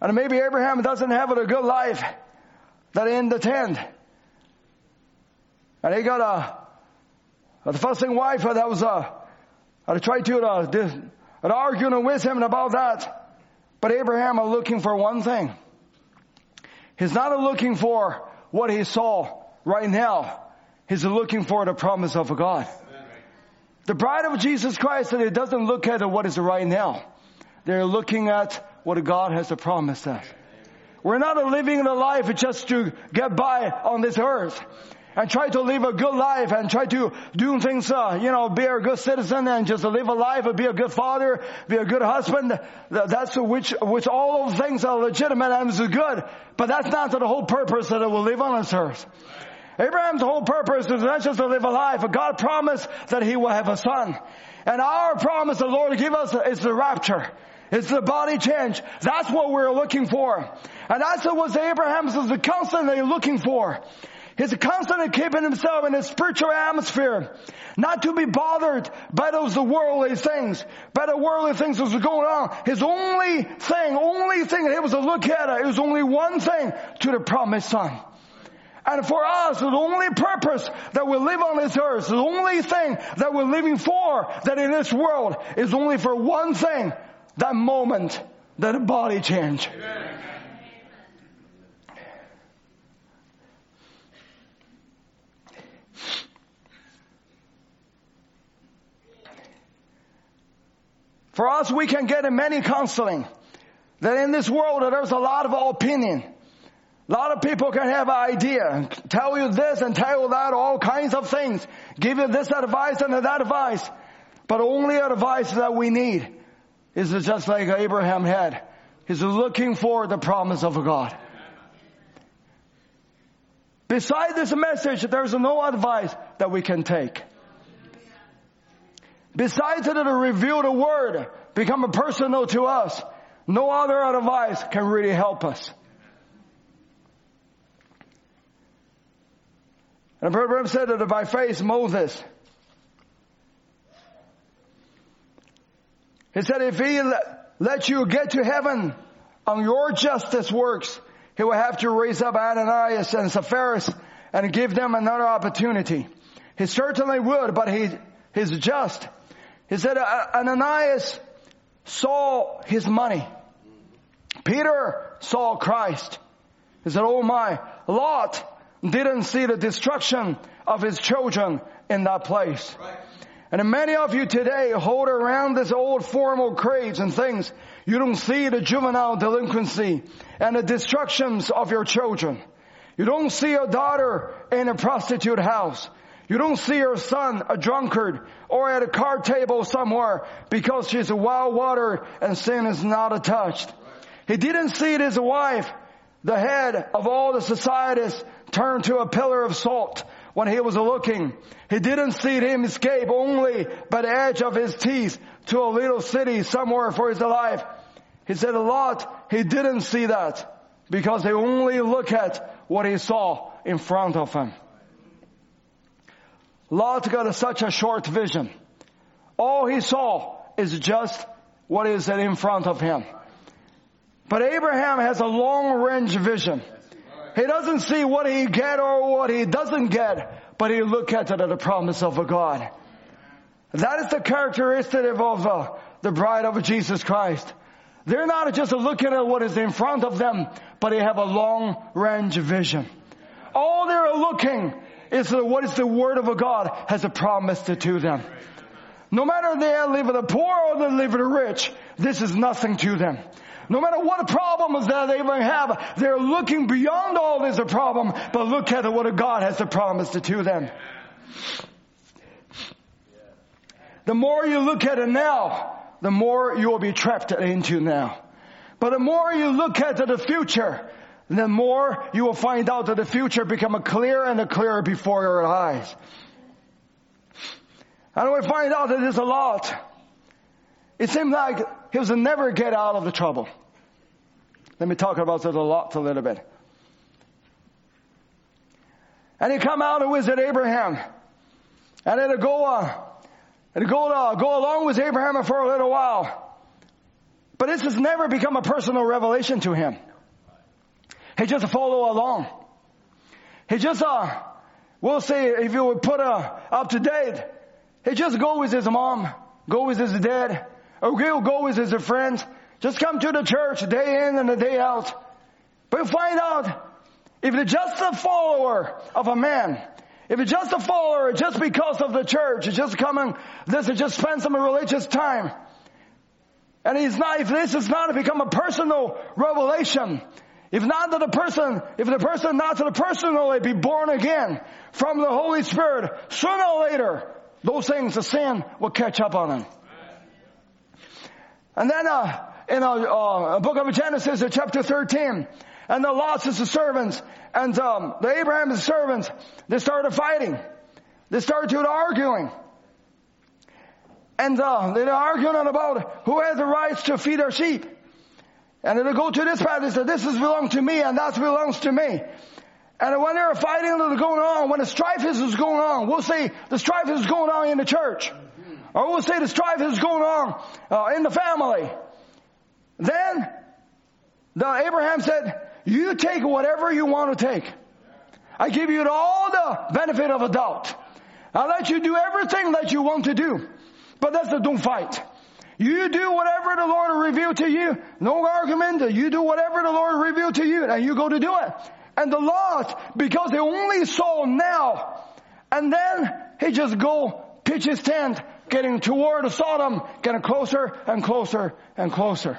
And maybe Abraham doesn't have a good life that in the tent. And he got a, a fussing wife that was uh, tried to uh, dis, an arguing with him about that. But Abraham is looking for one thing. He's not looking for what he saw right now. He's looking for the promise of God. Amen. The bride of Jesus Christ, it doesn't look at what is right now. They're looking at what God has promised us. We're not living the life just to get by on this earth and try to live a good life and try to do things, uh, you know, be a good citizen and just live a life and be a good father, be a good husband. That's which, which all those things are legitimate and is good. But that's not the whole purpose that we live on this earth. Abraham's whole purpose is not just to live a life, but God promised that he will have a son. And our promise the Lord give us is the rapture. It's the body change. That's what we're looking for. And that's what Abraham is constantly looking for. He's constantly keeping himself in a spiritual atmosphere, not to be bothered by those worldly things, by the worldly things that was going on. His only thing, only thing that he was to look at, it was only one thing, to the promised son. And for us, the only purpose that we live on this earth, the only thing that we're living for, that in this world, is only for one thing, that moment, that body change. Amen. For us, we can get in many counseling. That in this world, there's a lot of opinion. A lot of people can have an idea, tell you this and tell you that, all kinds of things. Give you this advice and that advice. But only advice that we need is just like Abraham had. He's looking for the promise of God. Beside this message, there's no advice that we can take. Besides it, to reveal the word, become personal to us. No other advice can really help us. And Abraham said that by faith, Moses, he said, if he let you get to heaven on your justice works, he will have to raise up Ananias and Sapphira and give them another opportunity. He certainly would, but he he's just. He said, Ananias saw his money. Peter saw Christ. He said, oh my, Lot didn't see the destruction of his children in that place. Right. And many of you today hold around this old formal creeds and things. You don't see the juvenile delinquency and the destructions of your children. You don't see your daughter in a prostitute house. You don't see your son a drunkard or at a card table somewhere because she's a wild water and sin is not touched. He didn't see his wife, the head of all the societies, turned to a pillar of salt when he was looking. He didn't see him escape only by the edge of his teeth to a little city somewhere for his life. He said a lot. He didn't see that because he only looked at what he saw in front of him. Lot got a, such a short vision. All he saw is just what is in front of him. But Abraham has a long-range vision. He doesn't see what he get or what he doesn't get, but he look at it at the promise of God. That is the characteristic of uh, the bride of Jesus Christ. They're not just looking at what is in front of them, but they have a long-range vision. All they're looking is what is the word of God has promised to them. No matter they live the poor or they live the rich, this is nothing to them. No matter what problems that they even have, they're looking beyond all this a problem, but look at what God has promised to them. The more you look at it now, the more you will be trapped into now. But the more you look at the future, the more you will find out that the future become clearer and clearer before your eyes. And we find out that there's a lot. It seemed like he was never get out of the trouble. Let me talk about that a lot a little bit. And he come out and was at Abraham. And it'll go, uh, it'll go, uh, go along with Abraham for a little while. But this has never become a personal revelation to him. He just follow along. He just, uh, we'll say if you would put uh, up to date, he just go with his mom, go with his dad, or he'll go with his friends. Just come to the church day in and the day out. But you find out, if you're just a follower of a man, if you're just a follower just because of the church, just come and this is just spend some religious time. And he's not, if this is not to become a personal revelation, if not to the person, if the person not to the personally be born again from the Holy Spirit, sooner or later, those things, the sin, will catch up on him. And then uh, in the uh, book of Genesis, chapter thirteen, and the Lot's is the servants, and um, the Abraham's servants, they started fighting. They started arguing. And uh, they're arguing about who has the rights to feed our sheep. And it'll go to this path. They said, this is belong to me and that belongs to me. And when they're fighting, it's going on. When the strife is going on, we'll say the strife is going on in the church. Or we'll say the strife is going on uh, in the family. Then, the Abraham said, you take whatever you want to take. I give you all the benefit of a doubt. I'll let you do everything that you want to do. But that's the don't fight. You do whatever the Lord revealed to you. No argument. You do whatever the Lord revealed to you. And you go to do it. And the Lot, because they only saw now. And then he just go pitch his tent, getting toward Sodom, getting closer and closer and closer.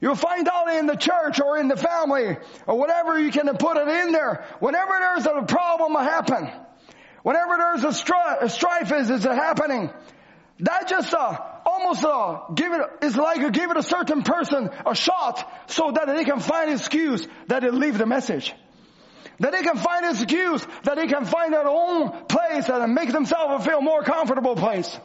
You'll find out in the church or in the family or whatever you can put it in there. Whenever there's a problem happen, whenever there's a, stri- a strife is, is happening, that just uh, almost uh, give it. It's like give it a certain person a shot so that they can find excuse that they leave the message, that they can find excuse that they can find their own place and make themselves feel more comfortable place.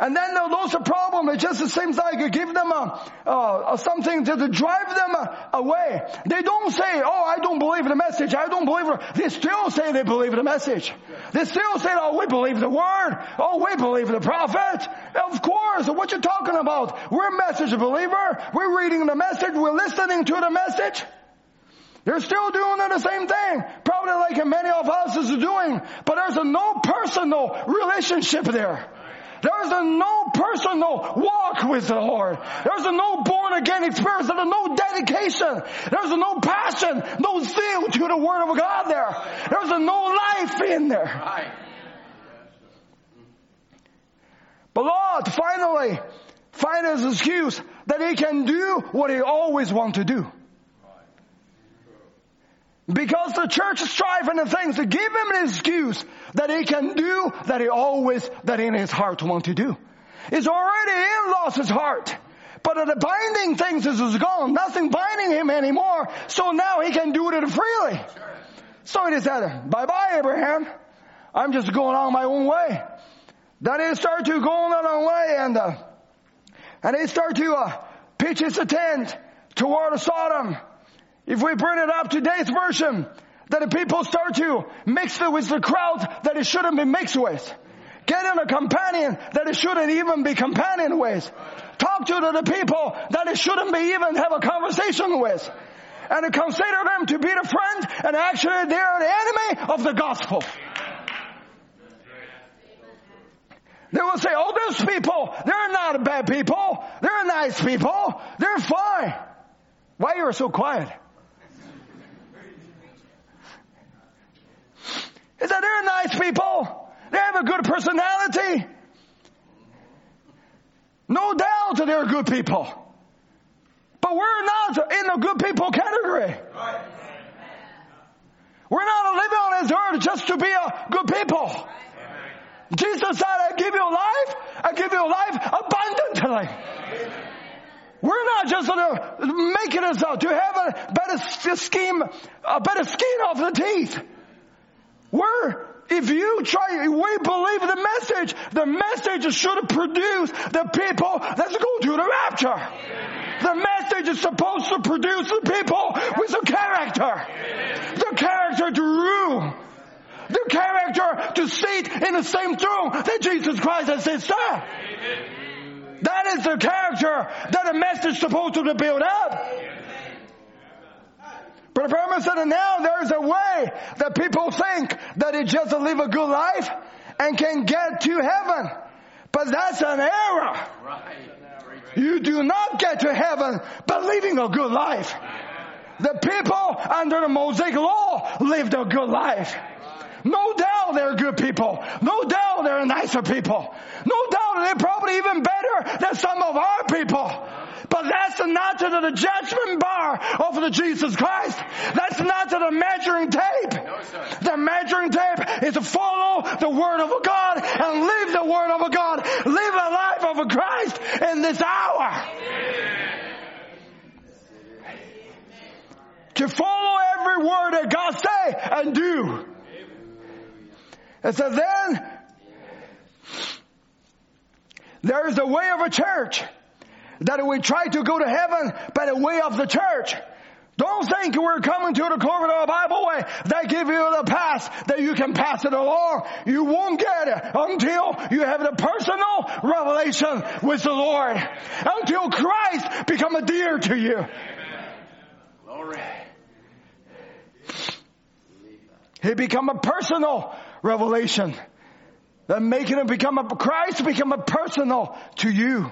And then those are problem. It just seems like you give them a, uh, something to drive them away. They don't say, oh, I don't believe the message. I don't believe it. They still say they believe the message. They still say, oh, we believe the word. Oh, we believe the prophet. Of course. What you talking about? We're a message believer. We're reading the message. We're listening to the message. They're still doing the same thing. Probably like many of us is doing. But there's a no personal relationship there. There's a no personal walk with the Lord. There's a no born again experience. There's a no dedication. There's a no passion, no zeal to the Word of God there. There's a no life in there. But Lord finally finds his excuse that he can do what he always wants to do. Because the church is striving and things to give him an excuse that he can do that he always, that in his heart want to do. It's already in Lot's heart. But the binding things is, is gone. Nothing binding him anymore. So now he can do it freely. Sure. So he said, bye-bye Abraham. I'm just going on my own way. Then he started to go on their own way. And uh, and he started to uh, pitch his tent toward Sodom. If we bring it up today's version, that the people start to mix it with the crowd that it shouldn't be mixed with. Get in a companion that it shouldn't even be companion with. Talk to the people that it shouldn't be even have a conversation with. And consider them to be the friend, and actually they are the enemy of the gospel. They will say, oh, those people, they're not bad people. They're nice people. They're fine. Why you are so quiet? He said, they're nice people. They have a good personality. No doubt they're good people. But we're not in the good people category. We're not living on this earth just to be a good people. Jesus said, I give you life. I give you life abundantly. We're not just making us out to have a better scheme, a better skin off the teeth. We're, if you try, we believe the message, the message should produce the people that's going to the rapture. Amen. The message is supposed to produce the people with a character. Amen. The character character rule, the character to sit in the same throne that Jesus Christ has sits there. That is the character that a message is supposed to build up. But Perman said, now there's a way that people think that it just to live a good life and can get to heaven. But that's an error. You do not get to heaven by living a good life. The people under the Mosaic law lived a good life. No doubt they're good people. No doubt they're nicer people. No doubt they're probably even better than some of our people. But that's not to the judgment bar of the Jesus Christ. That's not to the measuring tape. No, sir. The measuring tape is to follow the Word of God and live the Word of God. Live a life of Christ in this hour. Amen. To follow every word that God say and do. And so then, there is the way of a church that we try to go to heaven by the way of the church. Don't think we're coming to the Cloverdale Bible way. They give you the pass that you can pass it along. You won't get it until you have the personal revelation with the Lord. Until Christ become a dear to you. Amen. Glory. He become a personal revelation. That making him become a Christ become a personal to you.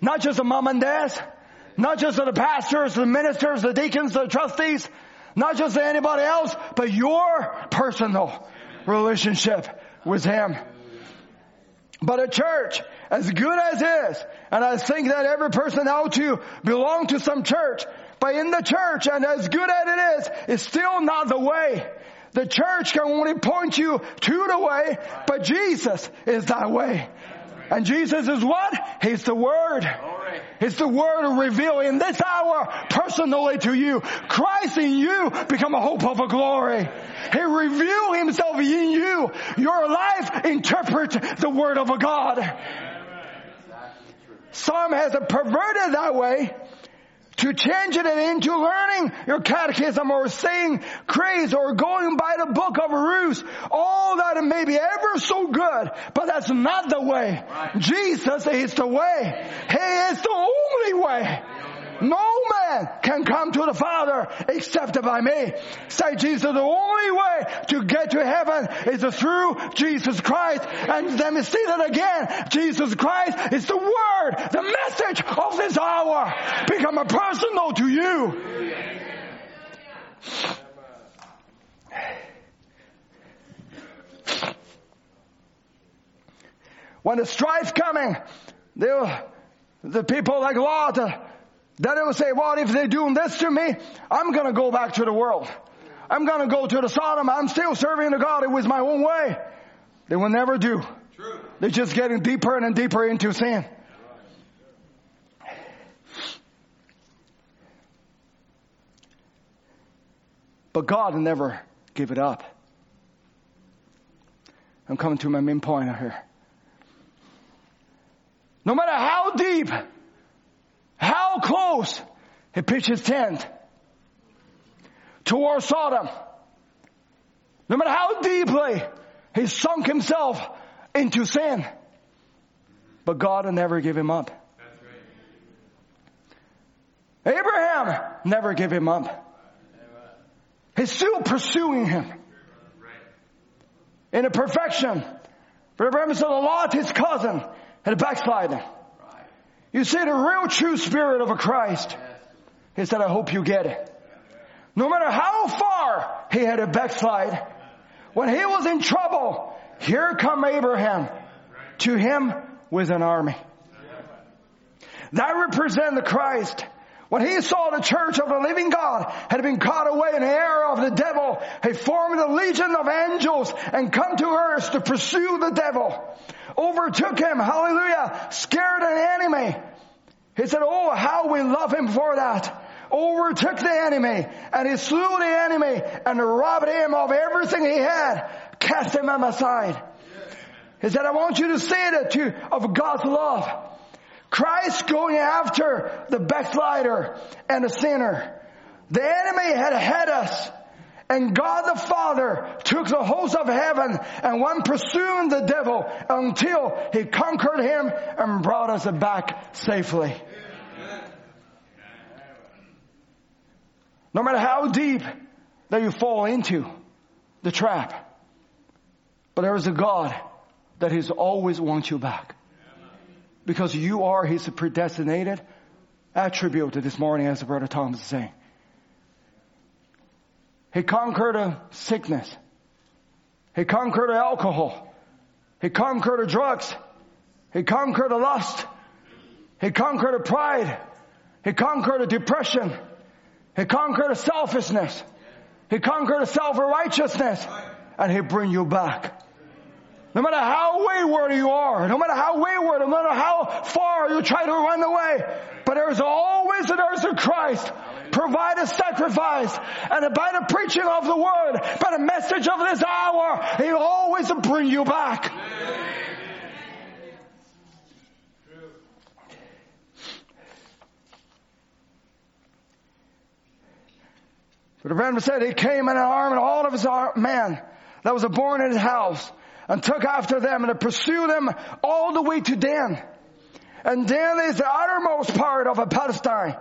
Not just the mom and dads, not just the pastors, the ministers, the deacons, the trustees, not just anybody else, but your personal relationship with him. But a church, as good as is, and I think that every person out to belong to some church, but in the church, and as good as it is, it's still not the way. The church can only point you to the way, but Jesus is that way. And Jesus is what? He's the Word. It's the Word revealed in this hour personally to you. Christ in you become a hope of a glory. He revealed himself in you. Your life interprets the Word of God. Some has it perverted that way to change it into learning your catechism or saying creeds or going by the book of rules. All that may be ever so good, but that's not the way. Right. Jesus is the way. He is the only way. No man can come to the Father except by me. Say Jesus, the only way to get to heaven is through Jesus Christ. And let me say that again. Jesus Christ is the Word, the message of this hour. Become a personal to you. When the strife coming, the people like Lot, then it will say, well, if they're doing this to me, I'm going to go back to the world. I'm going to go to the Sodom. I'm still serving the God. It was my own way. They will never do. True. They're just getting deeper and deeper into sin. But God never gave it up. I'm coming to my main point here. No matter how deep, how close he pitched his tent towards Sodom, no matter how deeply he sunk himself into sin, but God never gave him up. Abraham never gave him up. He's still pursuing him in a perfection. But Abraham said, Lot, his cousin, had backslidden. You see, the real true spirit of a Christ is that I hope you get it. No matter how far he had a backslide, when he was in trouble, here come Abraham to him with an army. That represent the Christ. When he saw the church of the living God had been caught away in the error of the devil, he formed a legion of angels and come to earth to pursue the devil. Overtook him, hallelujah, scared an enemy. He said, oh, how we love him for that. Overtook the enemy, and he slew the enemy and robbed him of everything he had, cast him aside. He said, I want you to see that too, of God's love. Christ going after the backslider and the sinner. The enemy had had us, And God the Father took the host of heaven and went pursuing the devil until he conquered him and brought us back safely. No matter how deep that you fall into the trap, but there is a God that He's always wants you back. Because you are His predestinated attribute this morning, as Brother Tom is saying. He conquered a sickness. He conquered alcohol. He conquered drugs. He conquered lust. He conquered pride. He conquered depression. He conquered selfishness. He conquered self-righteousness. And He bring you back. No matter how wayward you are, no matter how wayward, no matter how far you try to run away, but there is always an answer. Christ provide a sacrifice, and by the preaching of the word, by the message of this hour, He always bring you back. But the Bible said He came in an arm and all of His men that was born in His house, and took after them and pursued them all the way to Dan. And Dan is the uttermost part of Palestine.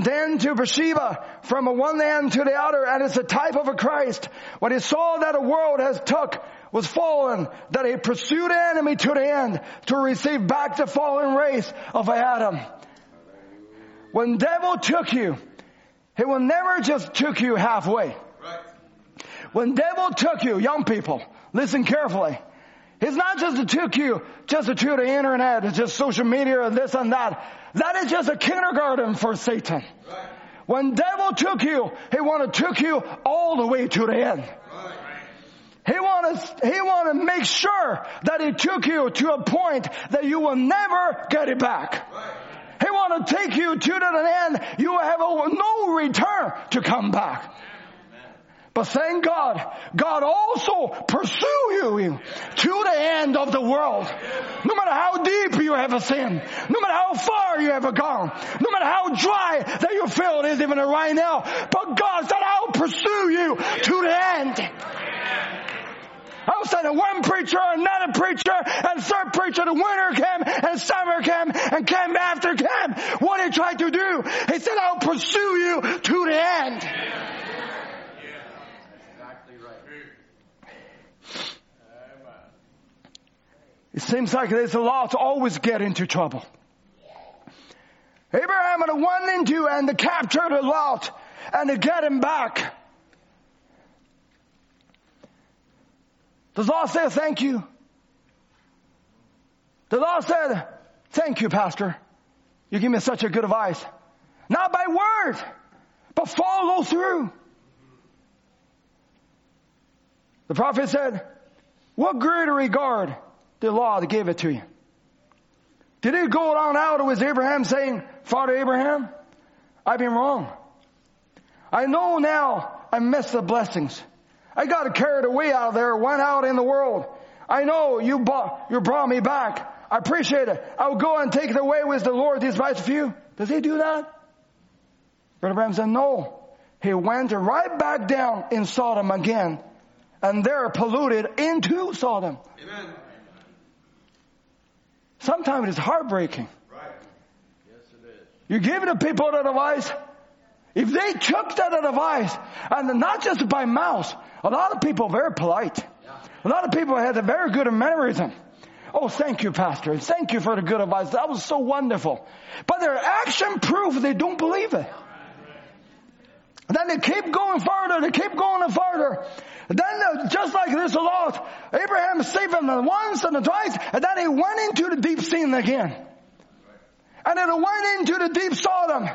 Dan to Beersheba, from one end to the other, and it's a type of a Christ. When He saw that the world has took, was fallen, that He pursued the enemy to the end to receive back the fallen race of Adam. When devil took you, he will never just took you halfway. Right. When devil took you, young people, listen carefully. He's not just took you just to the internet, it's just social media and this and that. That is just a kindergarten for Satan. Right. When devil took you, he wanted to took you all the way to the end. Right. He wanted he wanted to make sure that he took you to a point that you will never get it back. Right. He want to take you to the end. You will have a, no return to come back. But thank God, God also pursue you to the end of the world. No matter how deep you have sinned, no matter how far you have gone, no matter how dry that you feel it is even right now, but God said, I'll pursue you to the end. I'll send one preacher, another preacher, and third preacher. The winter came, and summer came, and came after came. What He tried to do, He said, I'll pursue you to the end. It seems like there's a lot to always get into trouble. Abraham went into and captured a lot and to get him back. The Lord said, thank you. The Lord said, thank you, Pastor. You give me such a good advice. Not by word, but follow through. The prophet said, what greater regard the Lord gave it to you. Did it go on out with Abraham saying, Father Abraham, I've been wrong. I know now I missed the blessings. I got carried away out there, went out in the world. I know you bought, you brought me back. I appreciate it. I'll go and take it away with the Lord despite of you. Does he do that? Brother Abraham said, no. He went right back down in Sodom again, and there polluted into Sodom. Amen. Sometimes it's heartbreaking. Right. Yes, it is. You give the people that advice. If they took that advice, and not just by mouth, a lot of people are very polite. Yeah. A lot of people have a very good mannerism. Oh, thank you, Pastor. Thank you for the good advice. That was so wonderful. But their action proves they don't believe it. Right. And then they keep going further. They keep going further. Then, just like this a lot, Abraham saved him once and twice, and then he went into the deep sea again. And then he went into the deep Sodom.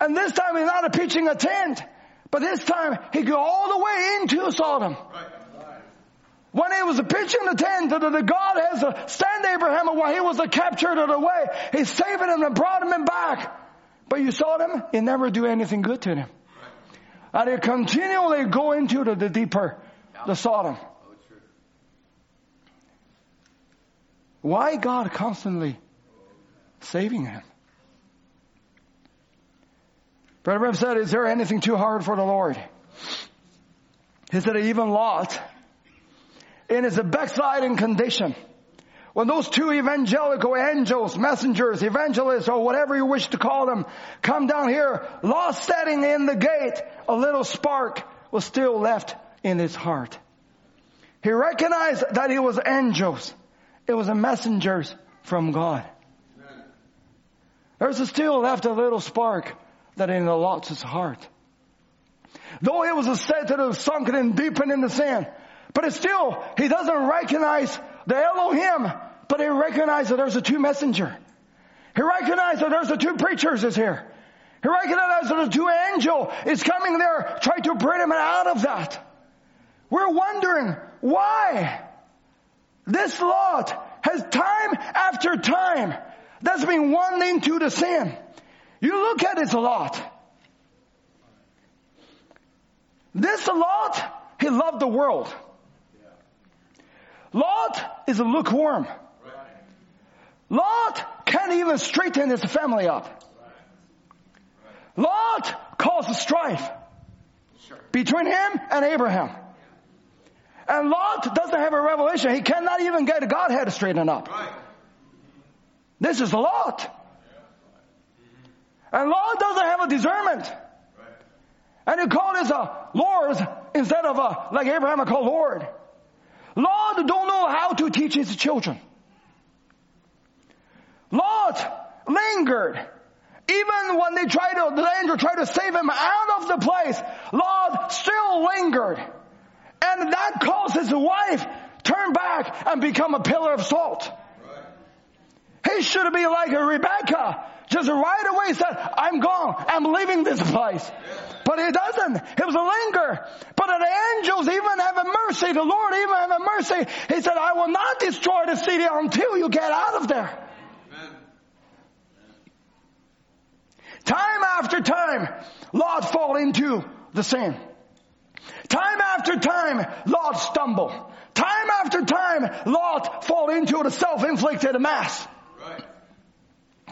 And this time he's not pitching a tent, but this time he go all the way into Sodom. When he was pitching the tent, the God has sent Abraham while he was captured away. He saved him and brought him back. But you saw him, he never do anything good to him. And they continually go into the, the deeper, the Sodom. Why God constantly saving him? Brother Rev said, is there anything too hard for the Lord? He said, even Lot, in his backsliding condition, when those two evangelical angels, messengers, evangelists, or whatever you wish to call them, come down here, Lot standing in the gate, a little spark was still left in his heart. He recognized that it was angels. It was a messengers from God. Amen. There's still left a little spark that in Lot's heart. Though he was a set to have sunken and deepened in the sin, but it's still, he doesn't recognize the Elohim, but he recognized that there's a two messenger. He recognized that there's a two preachers is here. He recognized that the two angel is coming there, trying to bring him out of that. We're wondering why this Lot has time after time that's been wandering to the sin. You look at it a lot. This Lot, he loved the world. Lot is lukewarm. Lot can't even straighten his family up. Lot caused strife between him and Abraham. And Lot doesn't have a revelation. He cannot even get Godhead straightened up. This is Lot. And Lot doesn't have a discernment. And he called this a Lord instead of a, like Abraham called Lord. Lot don't know how to teach his children. Lot lingered. Even when they tried to, the angel tried to save him out of the place, Lot still lingered. And that caused his wife turn back and become a pillar of salt. Right. He should be like a Rebecca. Just right away said, I'm gone. I'm leaving this place. Yeah. But he doesn't. He was a linger. But the angels even have a mercy. The Lord even have a mercy. He said, I will not destroy the city until you get out of there. Amen. Time after time, Lot fall into the sin. Time after time, Lot stumble. Time after time, Lot fall into the self-inflicted mess. Right.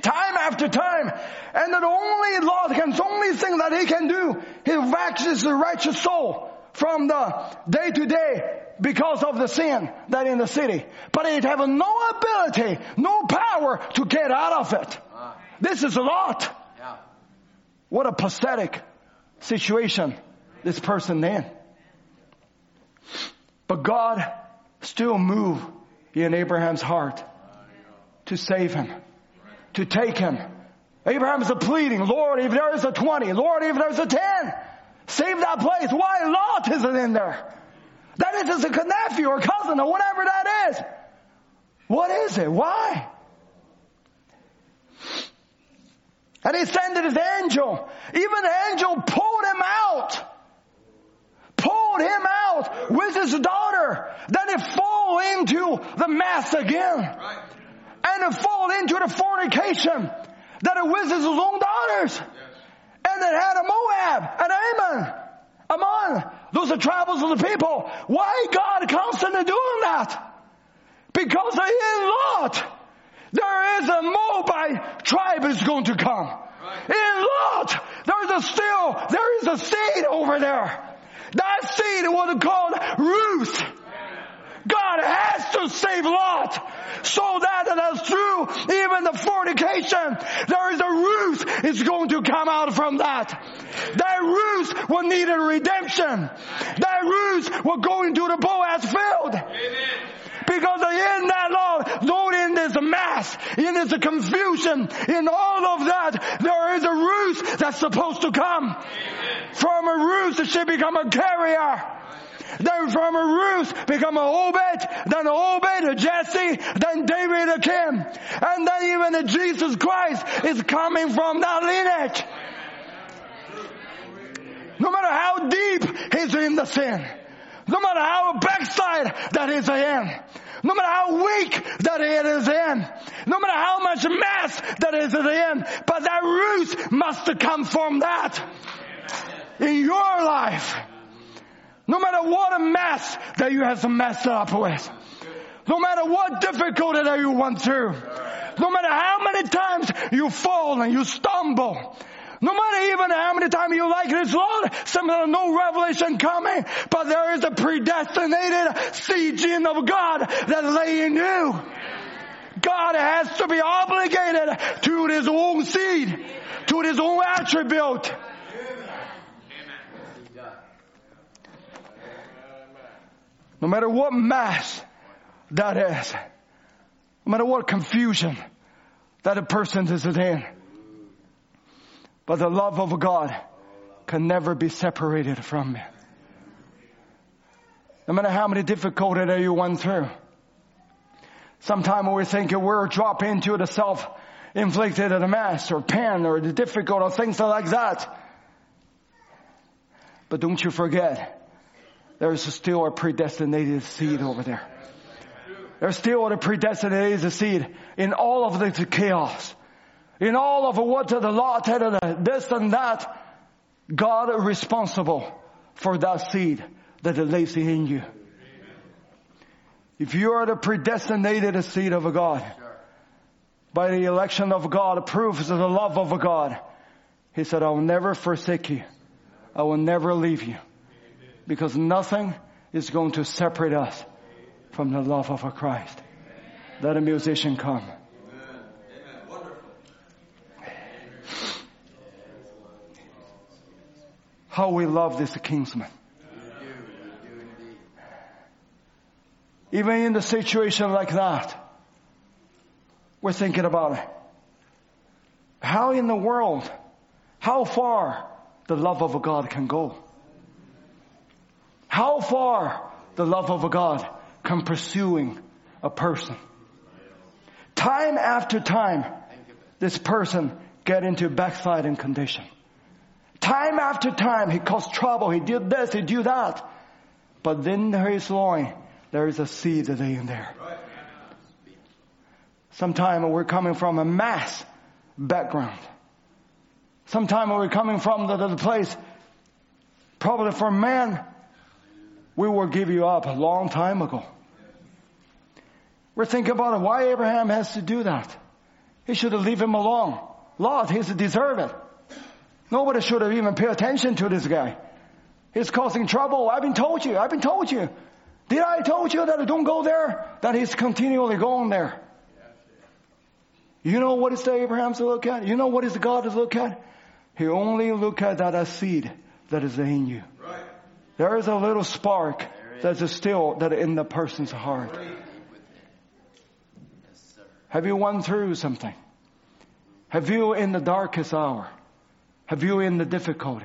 Time after time. And that only Lot can, the only thing that he can do, he waxes the righteous soul from the day to day because of the sin that in the city. But it have no ability, no power to get out of it. Uh, this is Lot. Yeah. What a pathetic situation this person then. But God still moved in Abraham's heart to save him, to take him. Abraham's a pleading, Lord, if there is a twenty, Lord, if there's a ten, save that place. Why Lot isn't in there? That is his nephew or cousin or whatever that is. What is it? Why? And he sent his angel. Even the angel pulled him out. Pulled him out with his daughter. Then it fall into the mess again. Right. And it fall into the fornication. That it with his own daughters. Yes. And it had a Moab, and Ammon, Ammon. Those are tribes of the people. Why God constantly doing that? Because in Lot, there is a Moabite tribe is going to come. Right. In Lot, there is a still, there is a seed over there. That seed was called Ruth. God has to save Lot so that that's through even the fornication, there is a Ruth is going to come out from that. That Ruth will need a redemption. That Ruth will go into the Boaz field. Amen. Because in that Lord, Lord, in this mess, in this confusion, in all of that, there is a Ruth that's supposed to come. Amen. From a Ruth, she become a carrier. Then from a Ruth become an Obed, then Obed a Jesse, then David a king. And then even the Jesus Christ is coming from that lineage. No matter how deep he's in the sin, no matter how backside that is in, no matter how weak that it is in, no matter how much mess that is in, but that Ruth must come from that in your life. No matter what a mess that you have messed up with. No matter what difficulty that you went through. No matter how many times you fall and you stumble. No matter even how many times you like this, Lord, some of the no revelation coming, but there is a predestinated seeding of God that lay in you. God has to be obligated to his own seed, to his own attribute. No matter what mess that is, no matter what confusion that a person is in, but the love of God can never be separated from me. No matter how many difficulties that you went through, sometimes we think we'll drop into the self-inflicted mess or pain or the difficult or things like that. But don't you forget, there is still a predestinated seed over there. There's still a predestinated seed in all of the chaos, in all of what the lot had, this and that. God is responsible for that seed that lays in you. If you are the predestinated seed of God, by the election of God, proves of the love of God, He said, I will never forsake you. I will never leave you. Because nothing is going to separate us from the love of Christ. Let a musician come. How we love this kinsman. Even in the situation like that, we're thinking about it. How in the world, how far the love of God can go? How far the love of God can pursuing a person? Time after time, this person get into backsliding condition. Time after time, he caused trouble. He did this, he did that. But then there is loin. There is a seed that lay in there. Sometimes we're coming from a mass background. Sometimes we're coming from the, the place, probably for man, we will give you up a long time ago. We're thinking about why Abraham has to do that. He should have leave him alone. Lot, he's deserved it. Nobody should have even paid attention to this guy. He's causing trouble. I've been told you. I've been told you. Did I told you that don't go there? That he's continually going there. You know what is the Abraham's to look at? You know what is God to look at? He only look at that seed that is in you. Right. There is a little spark that is still that in the person's heart. Have you went through something? Have you in the darkest hour? Have you in the difficulty?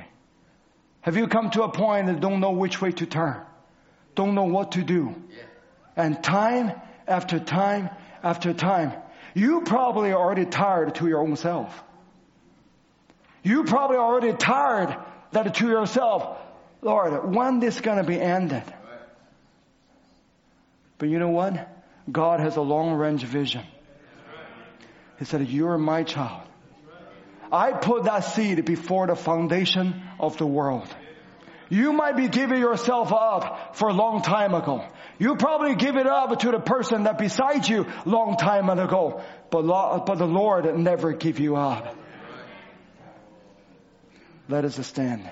Have you come to a point that don't know which way to turn? Don't know what to do. And time after time after time, you probably are already tired to your own self. You probably are already tired that to yourself, Lord, when this going to be ended? But you know what? God has a long-range vision. He said, you are my child. I put that seed before the foundation of the world. You might be giving yourself up for a long time ago. You probably give it up to the person that beside you long time ago. But, lo- but the Lord never give you up. Let us stand.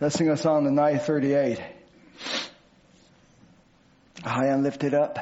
Let's sing a song to nine thirty-eight. High and lifted up.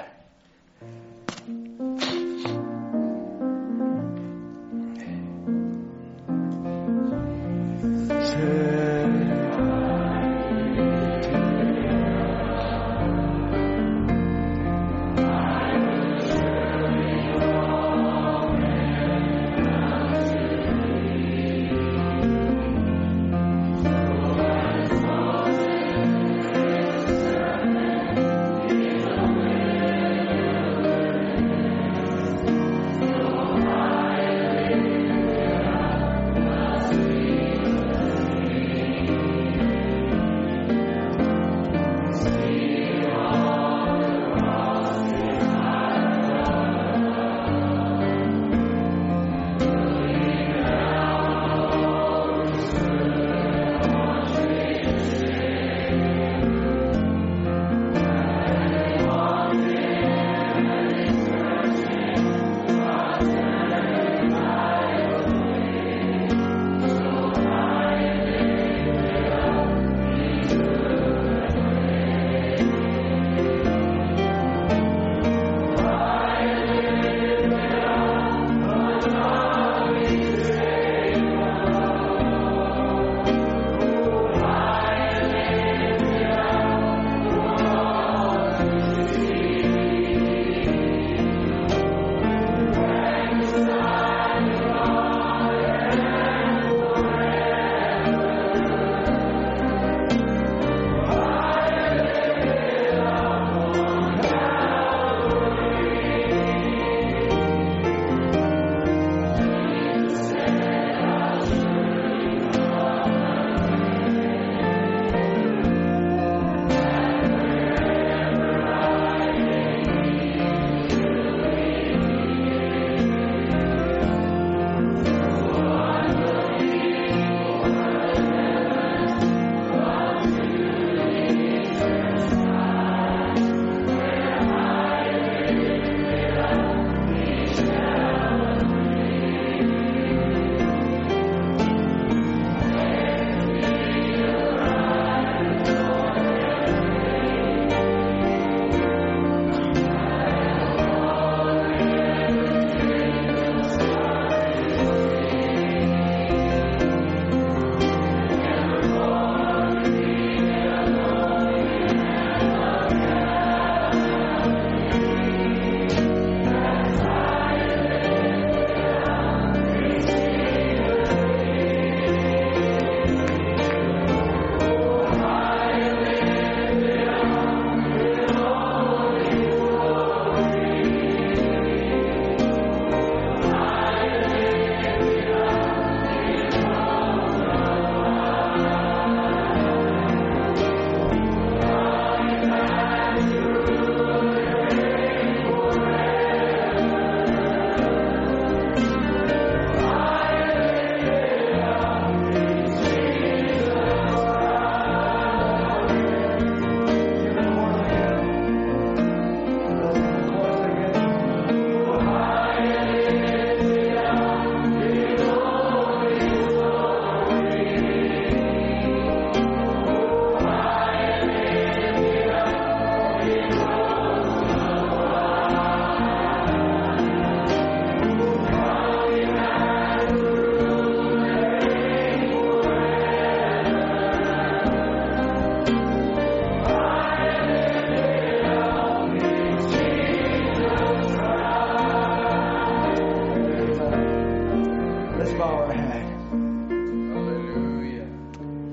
name.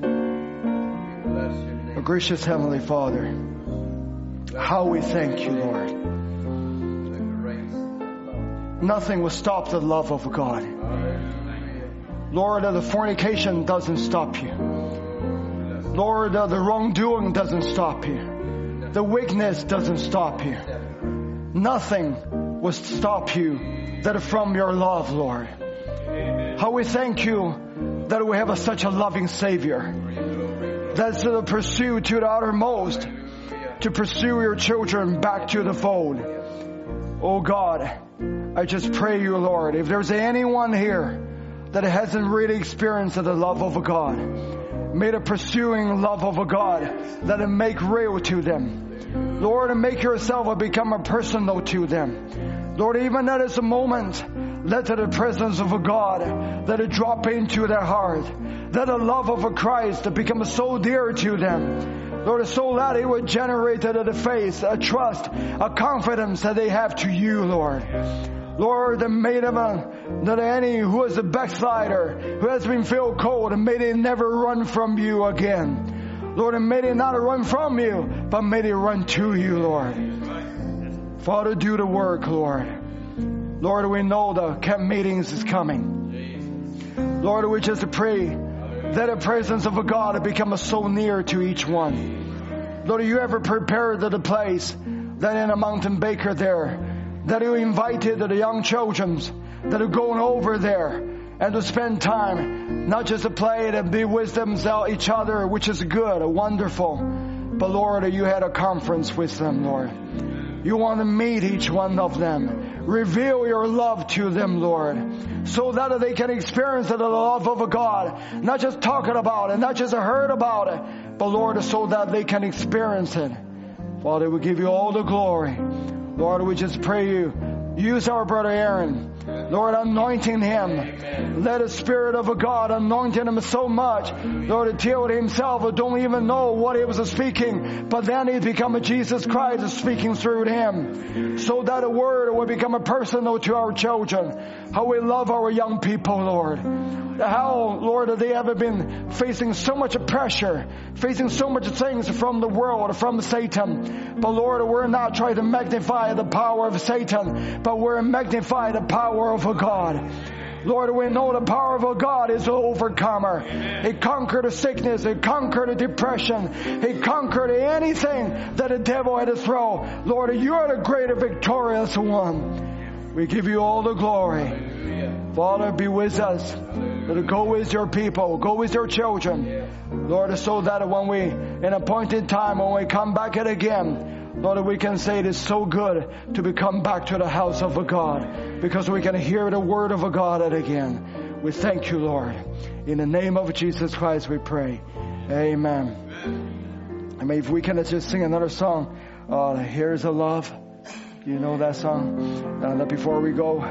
Hallelujah. We bless your name. Our gracious Heavenly Father, how we thank you, Lord. Nothing will stop the love of God. Lord, the fornication doesn't stop you. Lord, the wrongdoing doesn't stop you. The weakness doesn't stop you. Nothing will stop you that from your love, Lord. How we thank you that we have a, such a loving Savior. That's the pursuit to the uttermost, to pursue your children back to the fold. Oh God, I just pray you, Lord, if there's anyone here that hasn't really experienced the love of God, made a pursuing love of God, let it make real to them. Lord, and make yourself a become a personal to them. Lord, even at this moment, let the presence of God, let it drop into their heart. Let the love of Christ become so dear to them. Lord, so that it would generate a faith, a trust, a confidence that they have to you, Lord. Lord, that made him a, that any who is a backslider, who has been filled cold, and may they never run from you again. Lord, and may they not run from you, but may they run to you, Lord. Father, do the work, Lord. Lord, we know the camp meetings is coming. Lord, we just pray that the presence of God become so near to each one. Lord, you ever prepared the place that in a mountain baker there, that you invited the young children that are going over there and to spend time, not just to play and be with themselves, each other, which is good, wonderful. But Lord, you had a conference with them, Lord. You want to meet each one of them. Reveal your love to them, Lord, so that they can experience the love of God, not just talking about it, not just heard about it, but Lord, so that they can experience it. Father, we give you all the glory. Lord, we just pray you, use our brother Aaron. Lord, anointing him. Amen. Let the Spirit of God anoint him so much, Lord, until himself don't even know what he was speaking, but then he become a Jesus Christ speaking through him, so that a word will become a personal to our children. How we love our young people, Lord. How, Lord, have they ever been facing so much pressure, facing so much things from the world, from Satan. But Lord, we're not trying to magnify the power of Satan, but we're magnifying the power of God. Lord, we know the power of God is an overcomer. Amen. He conquered a sickness. He conquered a depression. He conquered anything that the devil had to throw. Lord, you are the greater victorious one. We give you all the glory. Hallelujah. Father, be with us. Hallelujah. Go with your people. Go with your children. Yes. Lord, so that when we, in appointed time, when we come back at again, Lord, we can say it is so good to be come back to the house of God, because we can hear the word of God again. We thank you, Lord. In the name of Jesus Christ, we pray. Amen. I mean, if we can just sing another song, uh, Here's a Love. You know that song? Uh, before we go.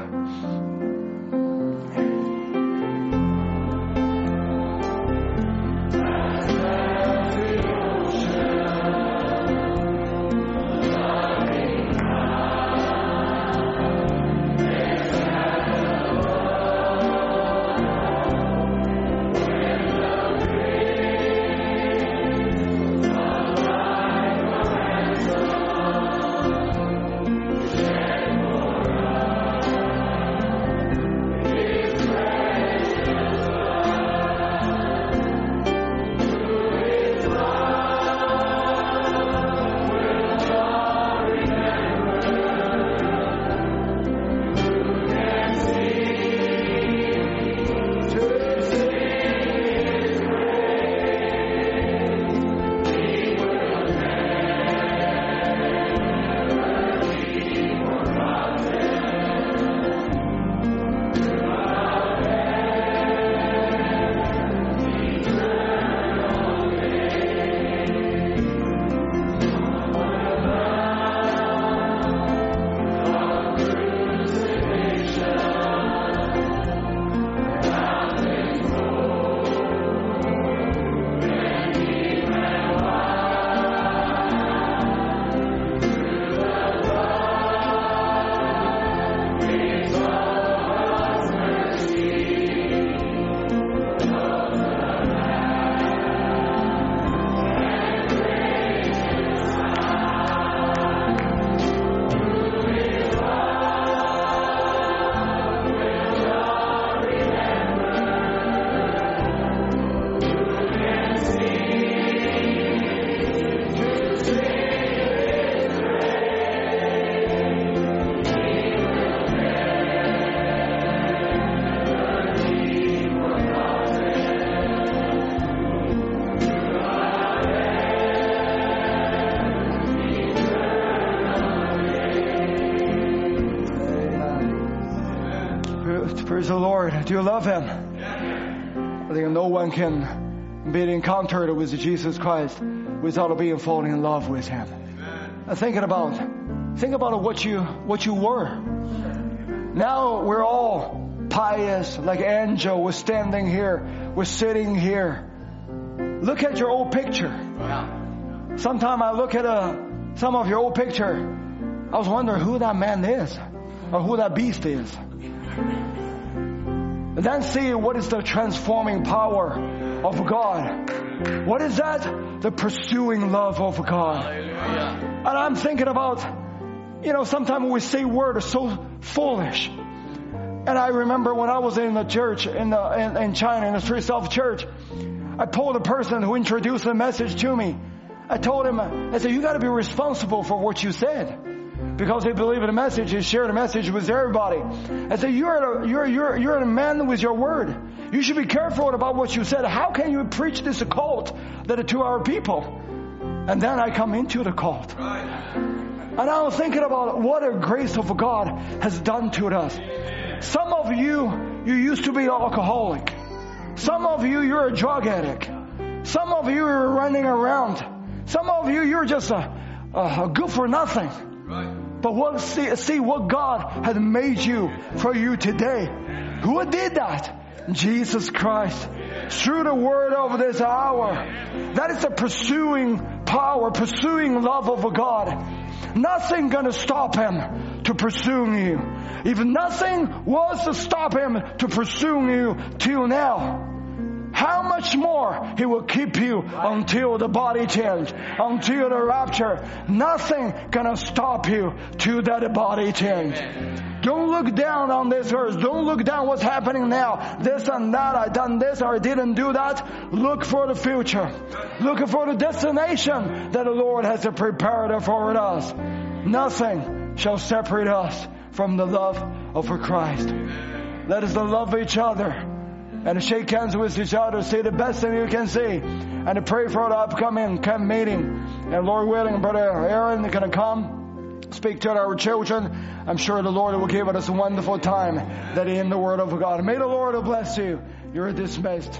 Praise the Lord. Do you love Him? I think no one can be encountered with Jesus Christ without being falling in love with Him. I'm thinking about, think about what you, what you were. Now we're all pious, like Angel was standing here, we're sitting here. Look at your old picture. Sometime I look at a, some of your old picture. I was wondering who that man is or who that beast is. And then see what is the transforming power of God. What is that? The pursuing love of God. Hallelujah. And I'm thinking about, you know, sometimes we say words so foolish. And I remember when I was in the church in, the, in, in China, in the Street South Church, I pulled a person who introduced the message to me. I told him, I said, you got to be responsible for what you said. Because they believe in the message, they share the message with everybody. I say, you're a, you're, you're, you're a man with your word. You should be careful about what you said. How can you preach this cult that are to our people? And then I come into the cult. And I was thinking about what a grace of God has done to us. Some of you, you used to be an alcoholic. Some of you, you're a drug addict. Some of you are running around. Some of you, you're just a, a, a good for nothing. But what, see, see what God has made you for you today. Who did that? Jesus Christ. Through the word of this hour. That is the pursuing power, pursuing love of God. Nothing gonna stop Him to pursue you. If nothing was to stop Him to pursue you till now, how much more He will keep you until the body change, until the rapture. Nothing gonna stop you till that body change. Don't look down on this earth. Don't look down what's happening now. This and that, I done this or I didn't do that. Look for the future. Look for the destination that the Lord has prepared for us. Nothing shall separate us from the love of Christ. Let us love each other. And shake hands with each other. Say the best thing you can say. And pray for the upcoming camp meeting. And Lord willing, Brother Aaron is going to come. Speak to our children. I'm sure the Lord will give us a wonderful time. That in the Word of God. May the Lord bless you. You're dismissed.